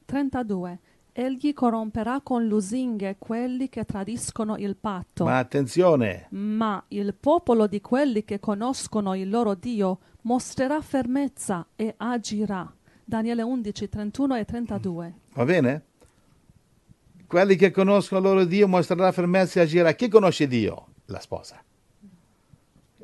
32. Egli corromperà con lusinghe quelli che tradiscono il patto. Ma attenzione! Ma il popolo di quelli che conoscono il loro Dio mostrerà fermezza e agirà. Daniele 11, 31 e 32. Va bene? Quelli che conoscono il loro Dio mostrerà fermezza e agirà. Chi conosce Dio? La sposa.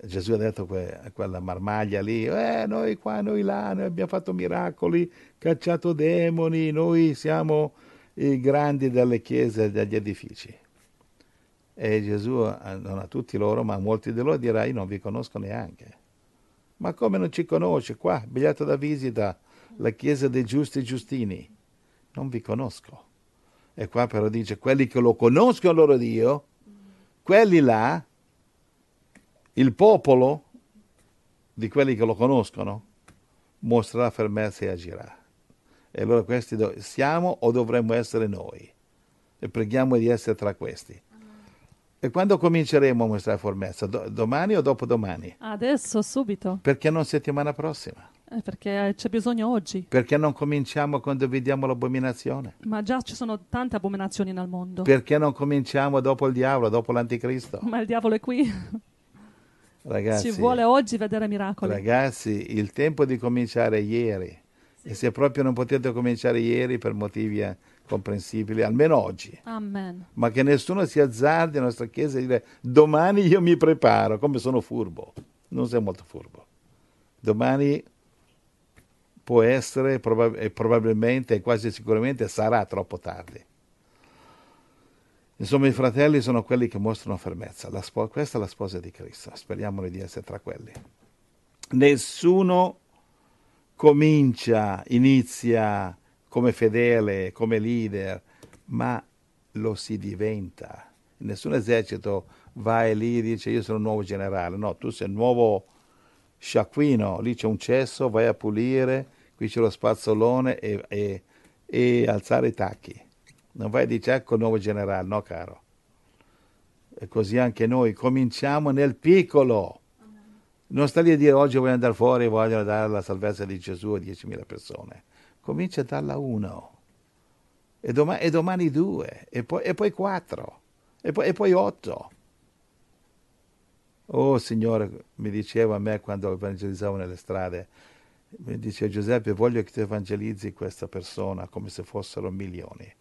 Gesù ha detto quella marmaglia lì, noi qua, noi là, noi abbiamo fatto miracoli, cacciato demoni, noi siamo i grandi delle chiese e degli edifici. E Gesù, non a tutti loro, ma a molti di loro dirà, io non vi conosco neanche. Ma come non ci conosce? Qua, biglietto da visita, la chiesa dei giusti e giustini. Non vi conosco. E qua però dice, quelli che lo conoscono loro Dio, quelli là, il popolo di quelli che lo conoscono, mostrerà fermezza e agirà. E allora questi siamo o dovremmo essere noi. E preghiamo di essere tra questi. E quando cominceremo a mostrare fermezza? Domani o dopodomani? Adesso, subito. Perché non settimana prossima? Perché c'è bisogno oggi. Perché non cominciamo quando vediamo l'abominazione? Ma già ci sono tante abominazioni nel mondo. Perché non cominciamo dopo il diavolo, dopo l'anticristo? Ma il diavolo è qui. Ragazzi, ci vuole oggi vedere miracoli. Ragazzi, il tempo di cominciare è ieri. Sì. E se proprio non potete cominciare ieri per motivi comprensibili, almeno oggi. Amen. Ma che nessuno si azzardi alla nostra chiesa e dire domani io mi preparo, come sono furbo. Non sei molto furbo. Domani può essere, probabilmente e quasi sicuramente sarà troppo tardi. Insomma, i fratelli sono quelli che mostrano fermezza. Questa è la sposa di Cristo. Speriamo di essere tra quelli. Nessuno inizia come fedele, come leader, ma lo si diventa. Nessun esercito va e lì e dice io sono un nuovo generale. No, tu sei un nuovo sciacquino. Lì c'è un cesso, vai a pulire, qui c'è lo spazzolone e alzare i tacchi. Non vai e dici, ecco il nuovo generale, no caro. E così anche noi, cominciamo nel piccolo. Non sta lì a dire, oggi voglio andare fuori, voglio dare la salvezza di Gesù a 10.000 persone. Comincia a darla 1, e domani 2, e poi 4, e poi 8. Oh Signore, mi diceva a me quando evangelizzavo nelle strade, mi diceva Giuseppe, voglio che tu evangelizzi questa persona come se fossero milioni.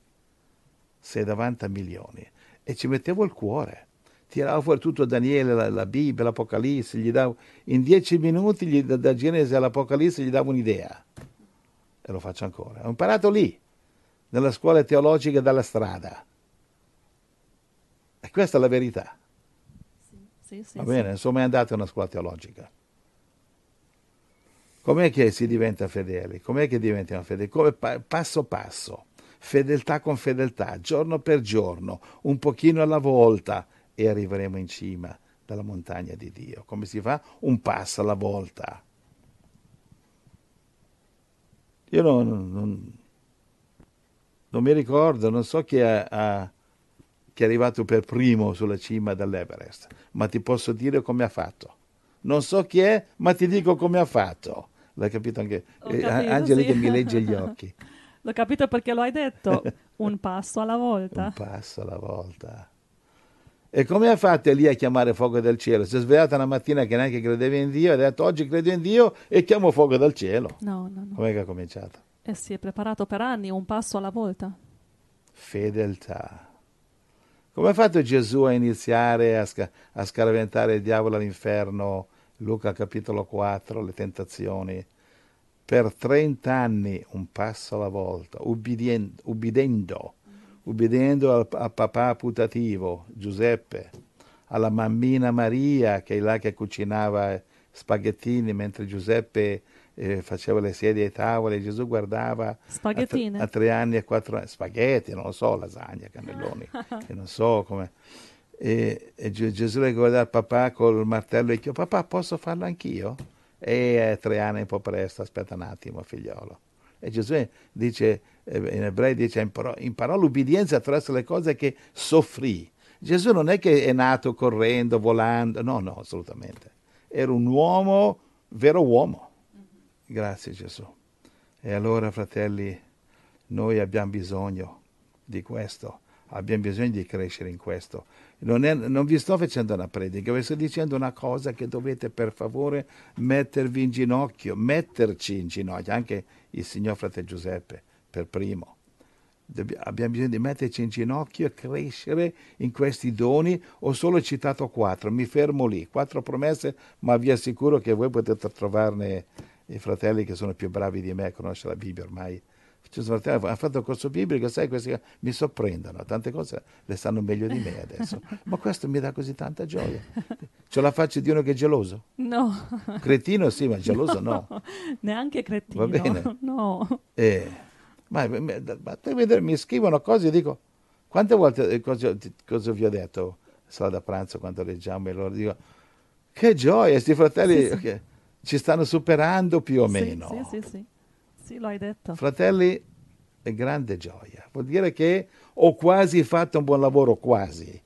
Sei davanti a milioni. E ci mettevo il cuore. Tiravo fuori tutto Daniele, la Bibbia, l'Apocalisse, gli davo in 10 minuti, da Genesi all'Apocalisse, gli davo un'idea. E lo faccio ancora. Ho imparato lì, nella scuola teologica dalla strada. E questa è la verità. Sì, va bene, insomma, è andata a una scuola teologica. Com'è che si diventa fedeli? Com'è che diventiamo fedeli? Come passo passo. Fedeltà con fedeltà, giorno per giorno, un pochino alla volta e arriveremo in cima dalla montagna di Dio. Come si fa? Un passo alla volta. Io non mi ricordo, non so chi è arrivato per primo sulla cima dell'Everest, ma ti posso dire come ha fatto. Non so chi è, ma ti dico come ha fatto. L'hai capito anche? Angeli sì. Che mi legge gli occhi. L'ho capito perché lo hai detto, un passo alla volta. Un passo alla volta. E come ha fatto Elia a chiamare fuoco dal cielo? Si è svegliata una mattina che neanche credeva in Dio e ha detto oggi credo in Dio e chiamo fuoco dal cielo. No. Com'è che ha cominciato? E si è preparato per anni, un passo alla volta. Fedeltà. Come ha fatto Gesù a iniziare a scaraventare il diavolo all'inferno? Luca capitolo 4, le tentazioni. per 30 anni, un passo alla volta, ubbidendo al papà putativo Giuseppe, alla mammina Maria che è là che cucinava spaghettini mentre Giuseppe faceva le sedie ai tavoli, Gesù guardava a 3 anni e 4 anni, spaghetti, non lo so, lasagna, cannelloni, che non so come. E Gesù le guardava il papà col martello e chiede, papà posso farlo anch'io? E 3 anni è un po' presto, aspetta un attimo figliolo. E Gesù dice, in ebrei dice, imparò l'ubbidienza attraverso le cose che soffrì. Gesù non è che è nato correndo, volando, no, assolutamente. Era un uomo, vero uomo. Grazie Gesù. E allora, fratelli, noi abbiamo bisogno di questo, abbiamo bisogno di crescere in questo. Non vi sto facendo una predica, vi sto dicendo una cosa che dovete per favore metterci in ginocchio, anche il Signor fratello Giuseppe per primo. Abbiamo bisogno di metterci in ginocchio e crescere in questi doni. Ho solo citato 4, mi fermo lì, 4 promesse, ma vi assicuro che voi potete trovarne i fratelli che sono più bravi di me a conoscere la Bibbia ormai. Ci sono fratelli, hanno fatto il corso biblico, sai, questi mi sorprendono, tante cose le sanno meglio di me adesso. Ma questo mi dà così tanta gioia. Ce la faccio di uno che è geloso? No. Cretino sì, ma geloso no. Neanche cretino. Va bene? No. Ma te vedere, mi scrivono cose e dico, quante volte cosa vi ho detto? Sala da pranzo quando leggiamo e loro dico, che gioia, questi fratelli... Sì, sì. Okay. Ci stanno superando più o meno. Sì, lo hai detto. Fratelli, è grande gioia. Vuol dire che ho quasi fatto un buon lavoro, quasi.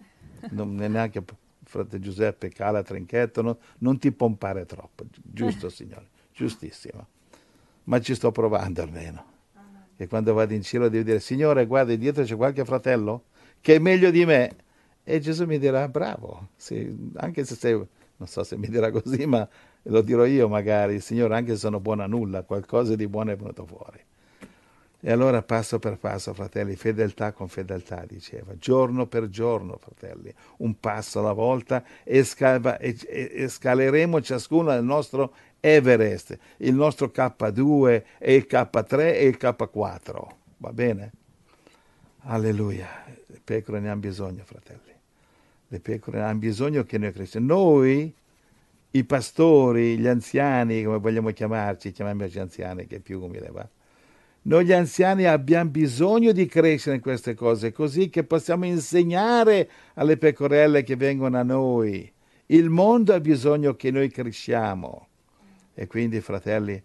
Non neanche, fratello Giuseppe, cala, trinchetto, non ti pompare troppo. Giusto, Signore, giustissimo. Ma ci sto provando almeno. E quando vado in cielo devo dire, Signore, guarda, dietro c'è qualche fratello che è meglio di me. E Gesù mi dirà, bravo. Sì, anche se sei... Non so se mi dirà così, ma lo dirò io magari. Signore, anche se sono buono a nulla, qualcosa di buono è venuto fuori. E allora passo per passo, fratelli, fedeltà con fedeltà, diceva. Giorno per giorno, fratelli, un passo alla volta e scaleremo ciascuno il nostro Everest, il nostro K2 e il K3 e il K4. Va bene? Alleluia. Le pecore ne hanno bisogno, fratelli. Le pecore hanno bisogno che noi cresciamo. Noi, i pastori, gli anziani, come vogliamo chiamarci, chiamiamoci anziani, che è più umile va. Noi gli anziani abbiamo bisogno di crescere in queste cose, così che possiamo insegnare alle pecorelle che vengono a noi. Il mondo ha bisogno che noi cresciamo. E quindi, fratelli,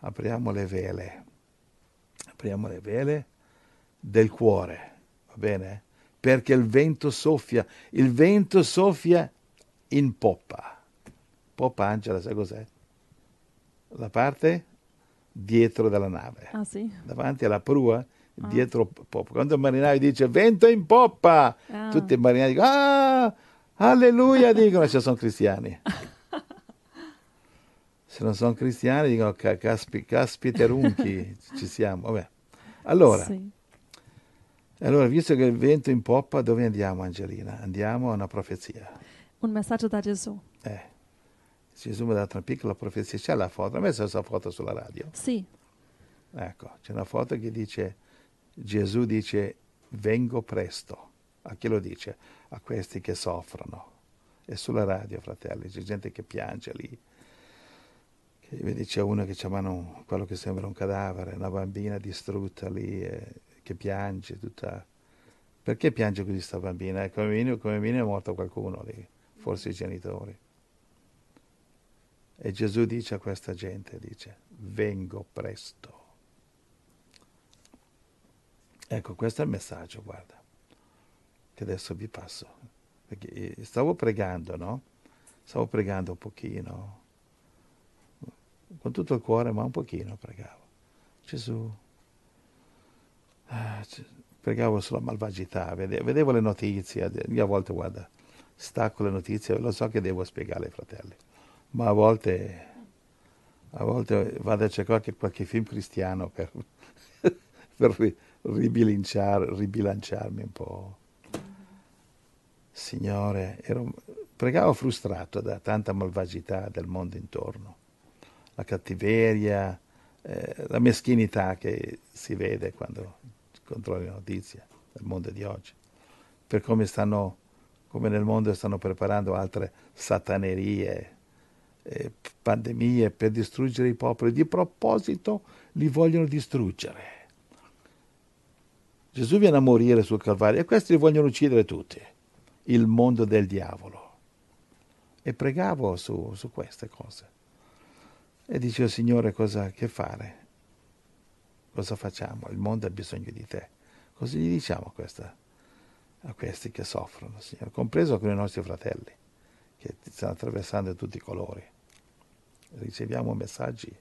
apriamo le vele. Apriamo le vele del cuore, va bene? Perché il vento soffia in poppa. Poppa, Angela, sai cos'è? La parte dietro della nave. Ah, sì? Davanti alla prua, dietro poppa. Quando il marinaio dice vento in poppa, tutti i marinai dicono alleluia, dicono se sono cristiani. Se non sono cristiani dicono caspiterunchi, ci siamo. Vabbè. Allora... Sì. Allora, visto che il vento in poppa, dove andiamo, Angelina? Andiamo a una profezia. Un messaggio da Gesù. Gesù mi ha dato una piccola profezia. C'è la foto, ha messo questa foto sulla radio. Sì. Ecco, c'è una foto che dice, Gesù dice, vengo presto. A chi lo dice? A questi che soffrono. E sulla radio, fratelli, c'è gente che piange lì. Che vedi, c'è uno che c'ha mano, quello che sembra un cadavere, una bambina distrutta lì, che piange tutta. Perché piange così sta bambina? Come minimo è morto qualcuno lì, forse i genitori. E Gesù dice a questa gente, dice, vengo presto. Ecco, questo è il messaggio, guarda, che adesso vi passo. Perché stavo pregando, no? Stavo pregando un pochino, con tutto il cuore, ma un pochino pregavo. Gesù, pregavo sulla malvagità, vedevo le notizie. Io a volte, guarda, stacco le notizie, lo so che devo spiegare ai fratelli, ma a volte vado a cercare qualche film cristiano per ribilanciarmi un po'. Signore, pregavo frustrato da tanta malvagità del mondo intorno, la cattiveria, la meschinità che si vede quando controlli le notizie del mondo di oggi, per come stanno, come nel mondo stanno preparando altre satanerie, pandemie per distruggere i popoli. Di proposito li vogliono distruggere. Gesù viene a morire sul Calvario e questi li vogliono uccidere tutti, il mondo del diavolo. E pregavo su queste cose. E dicevo, Signore, che fare? Cosa facciamo? Il mondo ha bisogno di te. Cosa gli diciamo a questi che soffrono, Signore? Compreso con i nostri fratelli, che stanno attraversando tutti i colori. Riceviamo messaggi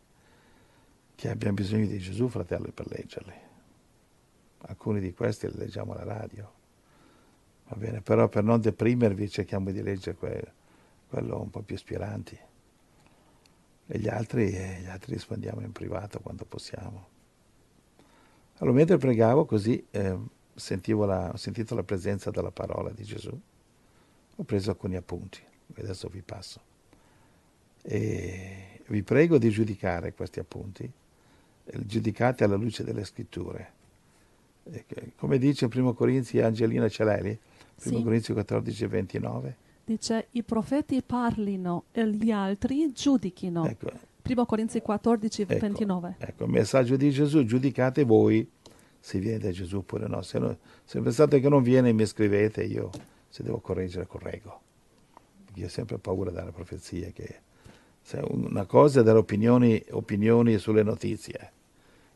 che abbiamo bisogno di Gesù, fratello, per leggerli. Alcuni di questi li leggiamo alla radio. Va bene, però per non deprimervi cerchiamo di leggere quello un po' più ispiranti. E gli altri rispondiamo in privato quando possiamo. Allora, mentre pregavo così, ho sentito la presenza della parola di Gesù. Ho preso alcuni appunti, adesso vi passo. E vi prego di giudicare questi appunti, giudicate alla luce delle Scritture. Come dice in 1 Corinzi, Angelina Celeli, 1 Corinzi 14, 29, dice, i profeti parlino e gli altri giudichino. Ecco, 1 Corinzi 14, 29. Ecco, il messaggio di Gesù, giudicate voi se viene da Gesù oppure no. Se pensate che non viene, mi scrivete, io se devo correggere, correggo. Perché io ho sempre paura della profezia, che una cosa è dare opinioni sulle notizie.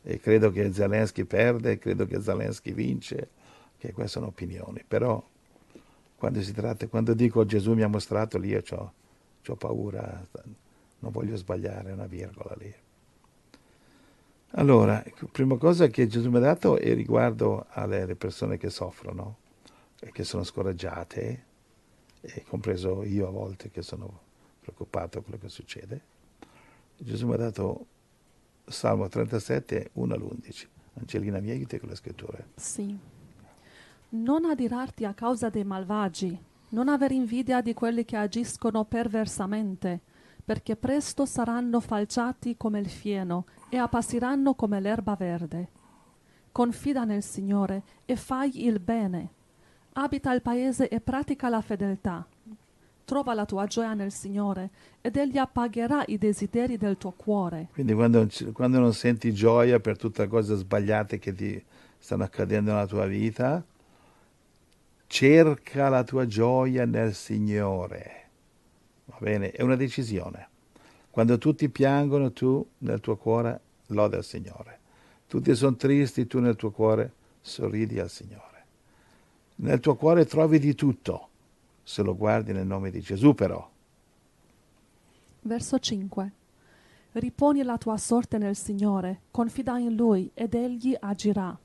E credo che Zelensky perde, credo che Zelensky vince, che queste sono opinioni, però quando dico Gesù mi ha mostrato, lì io ho paura, non voglio sbagliare una virgola lì. Allora, prima cosa che Gesù mi ha dato è riguardo alle persone che soffrono e che sono scoraggiate, e compreso io a volte che sono preoccupato per quello che succede. Gesù mi ha dato Salmo 37, 1 all'11. Angelina, mi aiuti con le scritture. Sì. Non adirarti a causa dei malvagi, non aver invidia di quelli che agiscono perversamente, perché presto saranno falciati come il fieno e appassiranno come l'erba verde. Confida nel Signore e fai il bene. Abita il paese e pratica la fedeltà. Trova la tua gioia nel Signore ed Egli appagherà i desideri del tuo cuore. Quindi quando non senti gioia per tutte le cose sbagliate che ti stanno accadendo nella tua vita, cerca la tua gioia nel Signore. Va bene? È una decisione. Quando tutti piangono, tu nel tuo cuore loda il Signore. Tutti sono tristi, tu nel tuo cuore sorridi al Signore. Nel tuo cuore trovi di tutto, se lo guardi nel nome di Gesù però. Verso 5. Riponi la tua sorte nel Signore, confida in Lui ed Egli agirà.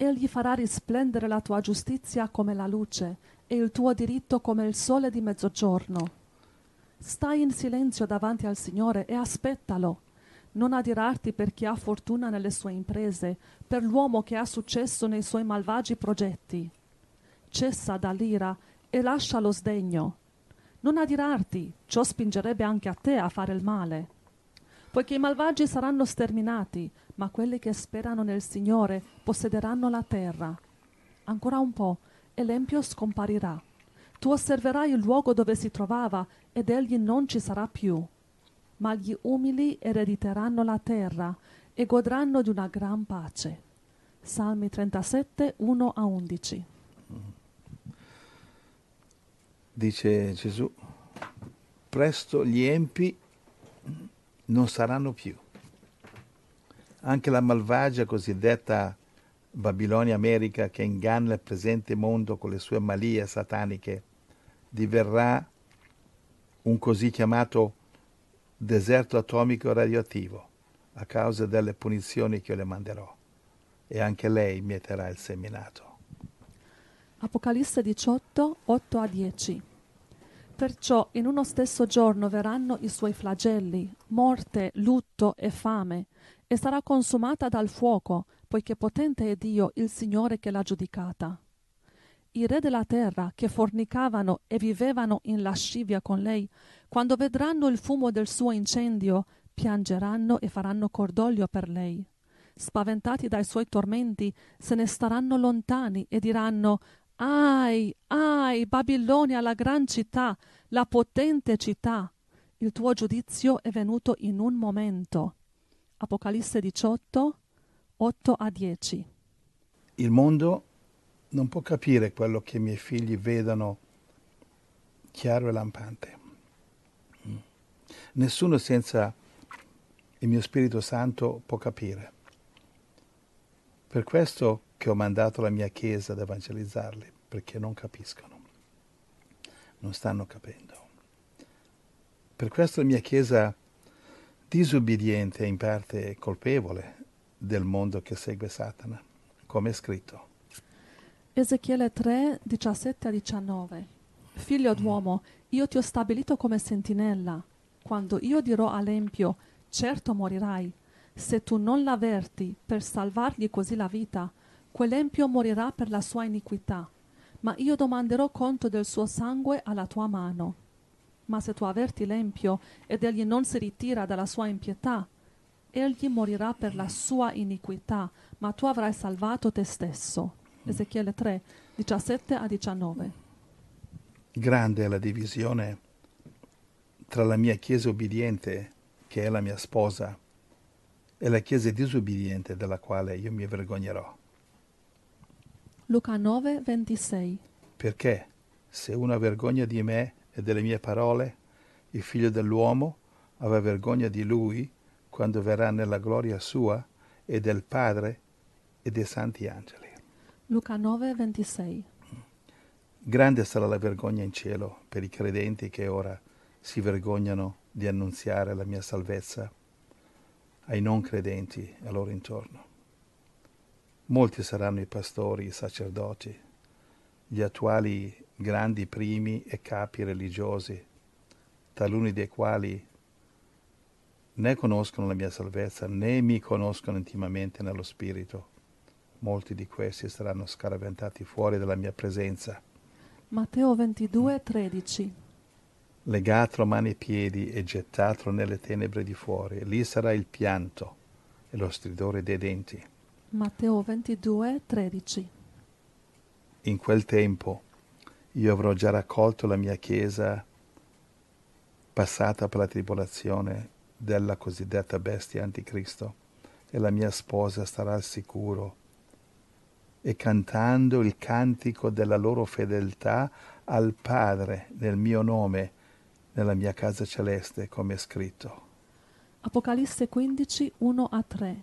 Egli farà risplendere la tua giustizia come la luce e il tuo diritto come il sole di mezzogiorno. Stai in silenzio davanti al Signore e aspettalo. Non adirarti per chi ha fortuna nelle sue imprese, per l'uomo che ha successo nei suoi malvagi progetti. Cessa dall'ira e lascia lo sdegno. Non adirarti, ciò spingerebbe anche a te a fare il male. Poiché i malvagi saranno sterminati, ma quelli che sperano nel Signore possederanno la terra. Ancora un po', e l'empio scomparirà. Tu osserverai il luogo dove si trovava, ed egli non ci sarà più. Ma gli umili erediteranno la terra e godranno di una gran pace. Salmi 37, 1 a 11. Dice Gesù, presto gli empi non saranno più. Anche la malvagia cosiddetta Babilonia America, che inganna il presente mondo con le sue malie sataniche, diverrà un così chiamato deserto atomico radioattivo a causa delle punizioni che io le manderò, e anche lei mieterà il seminato. Apocalisse 18, 8 a 10. Perciò in uno stesso giorno verranno i suoi flagelli, morte, lutto e fame, e sarà consumata dal fuoco, poiché potente è Dio, il Signore, che l'ha giudicata. I re della terra, che fornicavano e vivevano in lascivia con lei, quando vedranno il fumo del suo incendio, piangeranno e faranno cordoglio per lei. Spaventati dai suoi tormenti, se ne staranno lontani e diranno: «Ahi, ahi, Babilonia, la gran città, la potente città! Il tuo giudizio è venuto in un momento». Apocalisse 18, 8-10. Il mondo non può capire quello che i miei figli vedono chiaro e lampante. Nessuno senza il mio Spirito Santo può capire. Per questo che ho mandato la mia Chiesa ad evangelizzarli, perché non capiscono, non stanno capendo. Per questo la mia Chiesa disubbidiente e in parte colpevole del mondo che segue Satana, come è scritto. Ezechiele 3, 17-19. Figlio d'uomo, io ti ho stabilito come sentinella. Quando io dirò all'empio, certo morirai, se tu non l'avverti per salvargli così la vita, quell'empio morirà per la sua iniquità, ma io domanderò conto del suo sangue alla tua mano. Ma se tu avverti l'empio ed egli non si ritira dalla sua impietà, egli morirà per la sua iniquità, ma tu avrai salvato te stesso. Ezechiele 3, 17-19. Grande è la divisione tra la mia Chiesa obbediente, che è la mia sposa, e la Chiesa disobbediente della quale io mi vergognerò. Luca 9, 26. Perché se uno ha vergogna di me e delle mie parole, il Figlio dell'uomo avrà vergogna di lui quando verrà nella gloria sua e del Padre e dei santi angeli. Luca 9, 26. Grande sarà la vergogna in cielo per i credenti che ora si vergognano di annunziare la mia salvezza ai non credenti a loro intorno. Molti saranno i pastori, i sacerdoti, gli attuali grandi primi e capi religiosi, taluni dei quali né conoscono la mia salvezza né mi conoscono intimamente nello spirito. Molti di questi saranno scaraventati fuori dalla mia presenza. Matteo 22, 13. Legato mani e piedi e gettato nelle tenebre di fuori, lì sarà il pianto e lo stridore dei denti. Matteo 22, 13. In quel tempo io avrò già raccolto la mia Chiesa passata per la tribolazione della cosiddetta bestia anticristo, e la mia sposa starà al sicuro e cantando il cantico della loro fedeltà al Padre nel mio nome, nella mia casa celeste, come è scritto. Apocalisse 15, 1-3.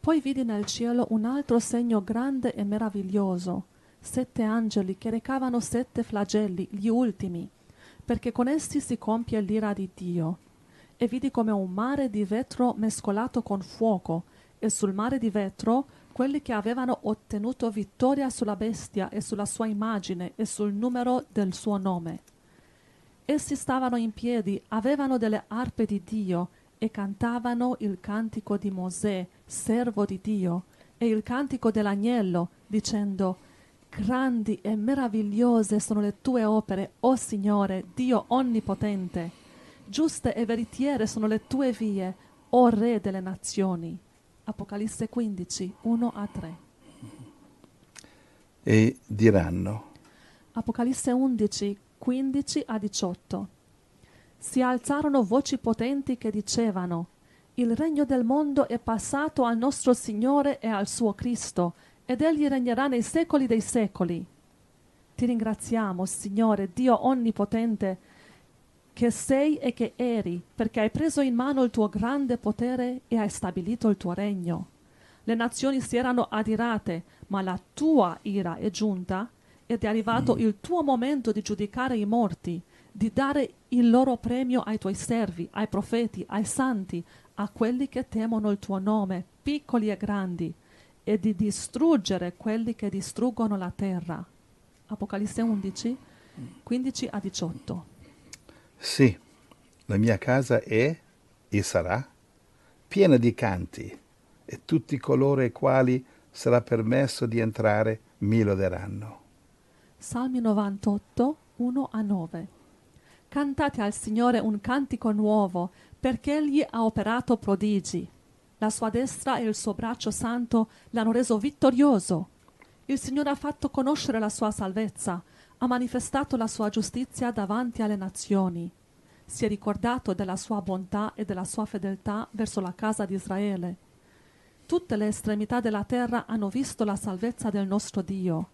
Poi vidi nel cielo un altro segno grande e meraviglioso, 7 angeli che recavano 7 flagelli, gli ultimi, perché con essi si compie l'ira di Dio. E vidi come un mare di vetro mescolato con fuoco, e sul mare di vetro quelli che avevano ottenuto vittoria sulla bestia e sulla sua immagine e sul numero del suo nome. Essi stavano in piedi, avevano delle arpe di Dio e cantavano il cantico di Mosè, servo di Dio, e il cantico dell'agnello, dicendo: «Grandi e meravigliose sono le tue opere, o Signore, Dio onnipotente! Giuste e veritiere sono le tue vie, o Re delle nazioni!» Apocalisse 15, 1-3. E diranno. Apocalisse 11, 15-18. Si alzarono voci potenti che dicevano: «Il regno del mondo è passato al nostro Signore e al suo Cristo, ed egli regnerà nei secoli dei secoli. Ti ringraziamo, Signore, Dio onnipotente, che sei e che eri, perché hai preso in mano il tuo grande potere e hai stabilito il tuo regno. Le nazioni si erano adirate, ma la tua ira è giunta ed è arrivato il tuo momento di giudicare i morti, di dare il loro premio ai tuoi servi, ai profeti, ai santi, a quelli che temono il tuo nome, piccoli e grandi, e di distruggere quelli che distruggono la terra». Apocalisse 11, 15-18. Sì, la mia casa è e sarà piena di canti, e tutti coloro ai quali sarà permesso di entrare mi loderanno. Salmi 98, 1-9. Cantate al Signore un cantico nuovo, perché Egli ha operato prodigi. La sua destra e il suo braccio santo l'hanno reso vittorioso. Il Signore ha fatto conoscere la sua salvezza, ha manifestato la sua giustizia davanti alle nazioni. Si è ricordato della sua bontà e della sua fedeltà verso la casa di Israele. Tutte le estremità della terra hanno visto la salvezza del nostro Dio.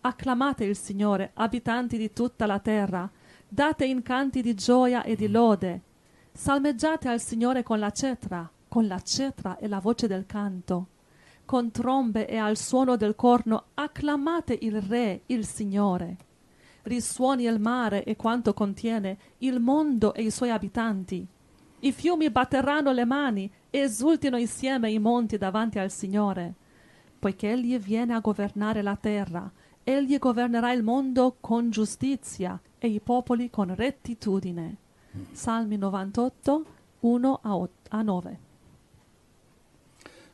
Acclamate il Signore, abitanti di tutta la terra, date incanti di gioia e di lode. Salmeggiate al Signore con la cetra e la voce del canto. Con trombe e al suono del corno acclamate il Re, il Signore. Risuoni il mare e quanto contiene, il mondo e i suoi abitanti. I fiumi batteranno le mani, esultino insieme i monti davanti al Signore. Poiché Egli viene a governare la terra, Egli governerà il mondo con giustizia e i popoli con rettitudine. Salmi 98, 1-9.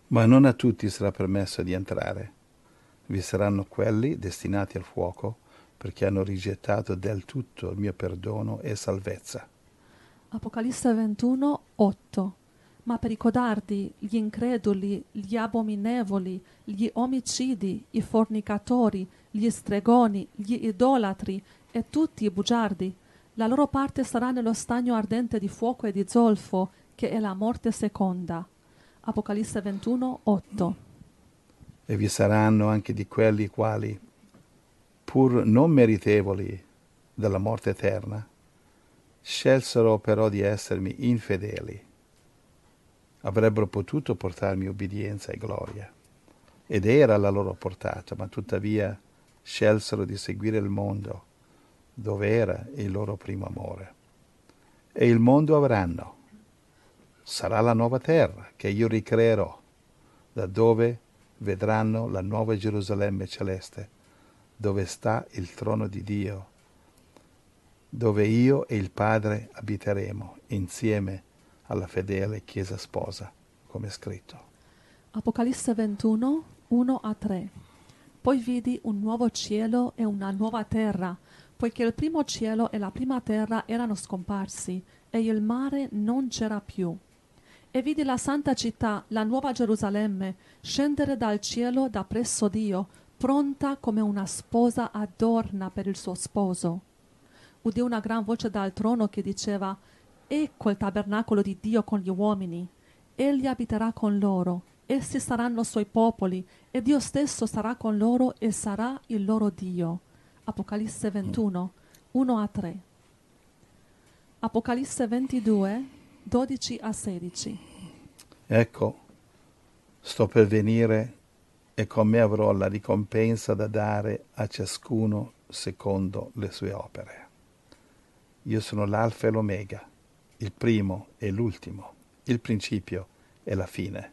Ma non a tutti sarà permesso di entrare. Vi saranno quelli destinati al fuoco, perché hanno rigettato del tutto il mio perdono e salvezza. Apocalisse 21, 8. Ma per i codardi, gli increduli, gli abominevoli, gli omicidi, i fornicatori, gli stregoni, gli idolatri e tutti i bugiardi, la loro parte sarà nello stagno ardente di fuoco e di zolfo, che è la morte seconda. Apocalisse 21, 8. E vi saranno anche di quelli quali, pur non meritevoli della morte eterna, scelsero però di essermi infedeli. Avrebbero potuto portarmi obbedienza e gloria, ed era la loro portata, ma tuttavia scelsero di seguire il mondo, dove era il loro primo amore. E il mondo avranno. Sarà la nuova terra che io ricreerò, da dove vedranno la nuova Gerusalemme celeste, dove sta il trono di Dio, dove io e il Padre abiteremo insieme alla fedele Chiesa sposa, come è scritto. Apocalisse 21, 1-3. Poi vidi un nuovo cielo e una nuova terra, poiché il primo cielo e la prima terra erano scomparsi, e il mare non c'era più. E vidi la santa città, la nuova Gerusalemme, scendere dal cielo da presso Dio, pronta come una sposa adorna per il suo sposo. Udì una gran voce dal trono che diceva: «Ecco il tabernacolo di Dio con gli uomini. Egli abiterà con loro, essi saranno suoi popoli, e Dio stesso sarà con loro e sarà il loro Dio». Apocalisse 21, 1-3. Apocalisse 22, 12-16. Ecco, sto per venire, e con me avrò la ricompensa da dare a ciascuno secondo le sue opere. Io sono l'Alfa e l'Omega, il primo e l'ultimo, il principio e la fine.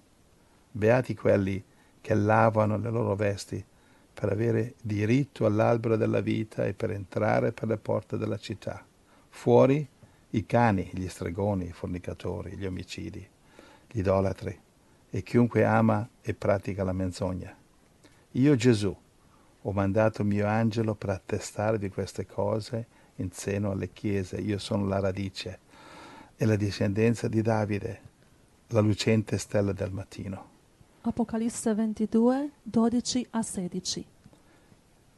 Beati quelli che lavano le loro vesti per avere diritto all'albero della vita e per entrare per le porte della città. Fuori i cani, gli stregoni, i fornicatori, gli omicidi, gli idolatri e chiunque ama e pratica la menzogna. Io, Gesù, ho mandato il mio angelo per attestarvi queste cose in seno alle chiese. Io sono la radice e la discendenza di Davide, la lucente stella del mattino. Apocalisse 22, 12-16.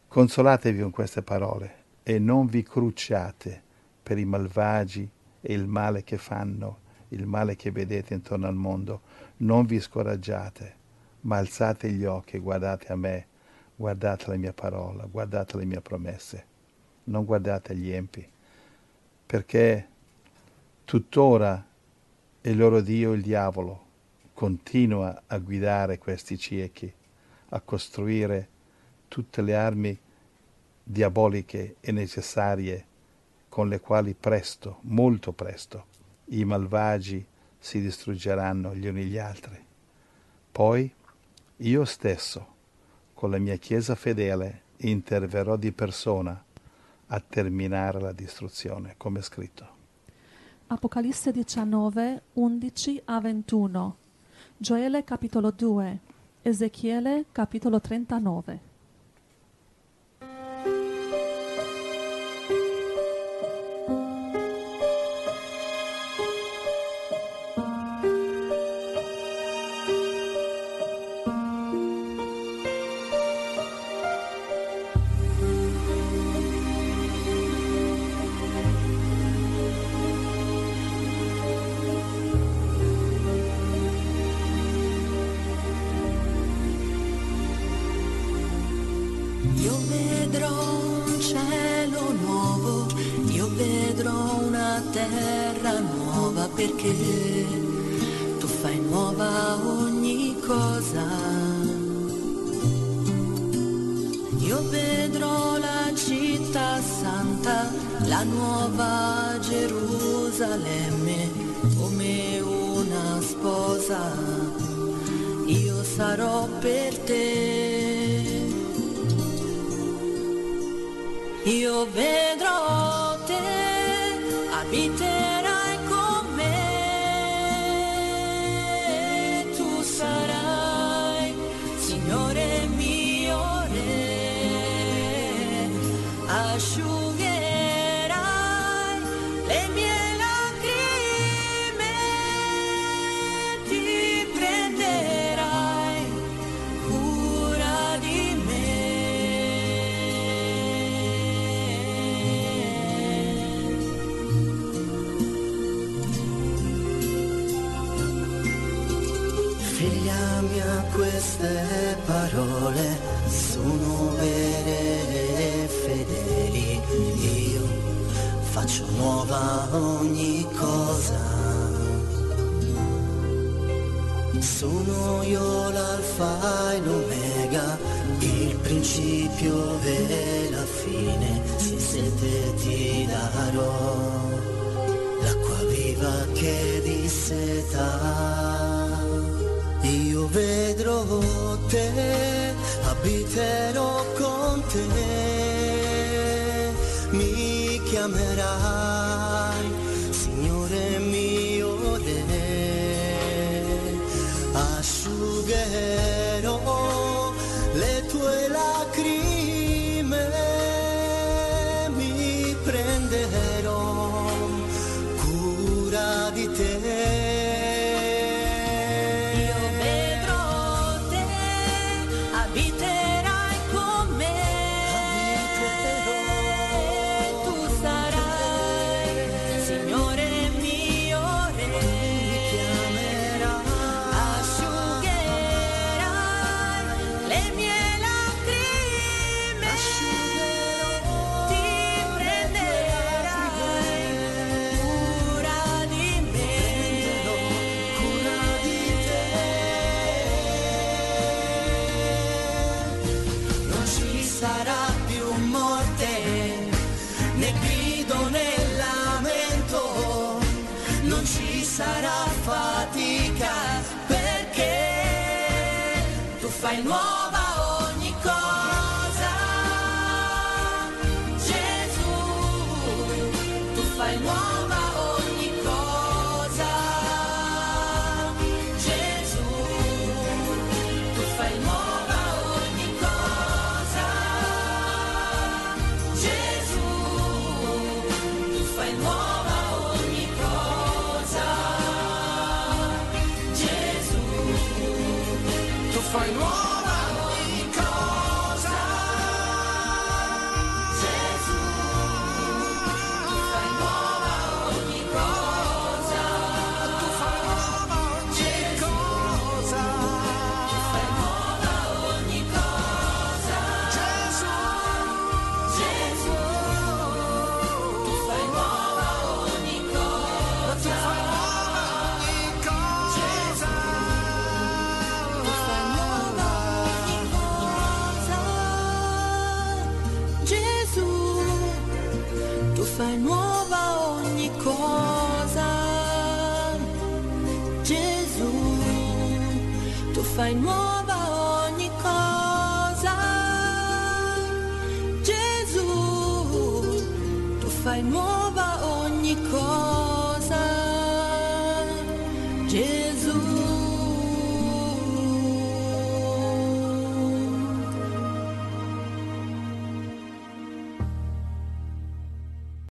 Consolatevi con queste parole e non vi crucciate per i malvagi e il male che fanno, il male che vedete intorno al mondo. Non vi scoraggiate, ma alzate gli occhi e guardate a me, guardate la mia parola, guardate le mie promesse. Non guardate agli empi, perché tuttora il loro Dio, il diavolo, continua a guidare questi ciechi, a costruire tutte le armi diaboliche e necessarie con le quali presto, molto presto, i malvagi si distruggeranno gli uni gli altri. Poi io stesso, con la mia Chiesa fedele, interverrò di persona a terminare la distruzione, come è scritto. Apocalisse 19, 11-21, Gioele capitolo 2, Ezechiele capitolo 39. vedrò un cielo nuovo, io vedrò una terra nuova, perché tu fai nuova ogni cosa. Io vedrò la città santa, la nuova Gerusalemme, come una sposa, io sarò per te. Io vedrò te, abiterai con me, tu sarai Signore mio Re, asciugherai le mie lacrime, ti prenderai cura di me. Queste parole sono vere e fedeli, io faccio nuova ogni cosa. Sono io l'alfa e l'omega, il principio e la fine, se te ti darò l'acqua viva che disseta. Io vedrò te, abiterò con te, mi chiamerai Signore mio Re, asciugherò le tue lacrime, mi prenderò cura di te. Fai nuova ogni cosa, Gesù, tu fai nuova ogni cosa, Gesù, tu fai nuova ogni cosa, Gesù, tu fai nuova ogni cosa, Gesù, tu fai nuova. Fai nuova ogni cosa, Gesù, tu fai nuova ogni cosa, Gesù, tu fai nuova ogni cosa, Gesù.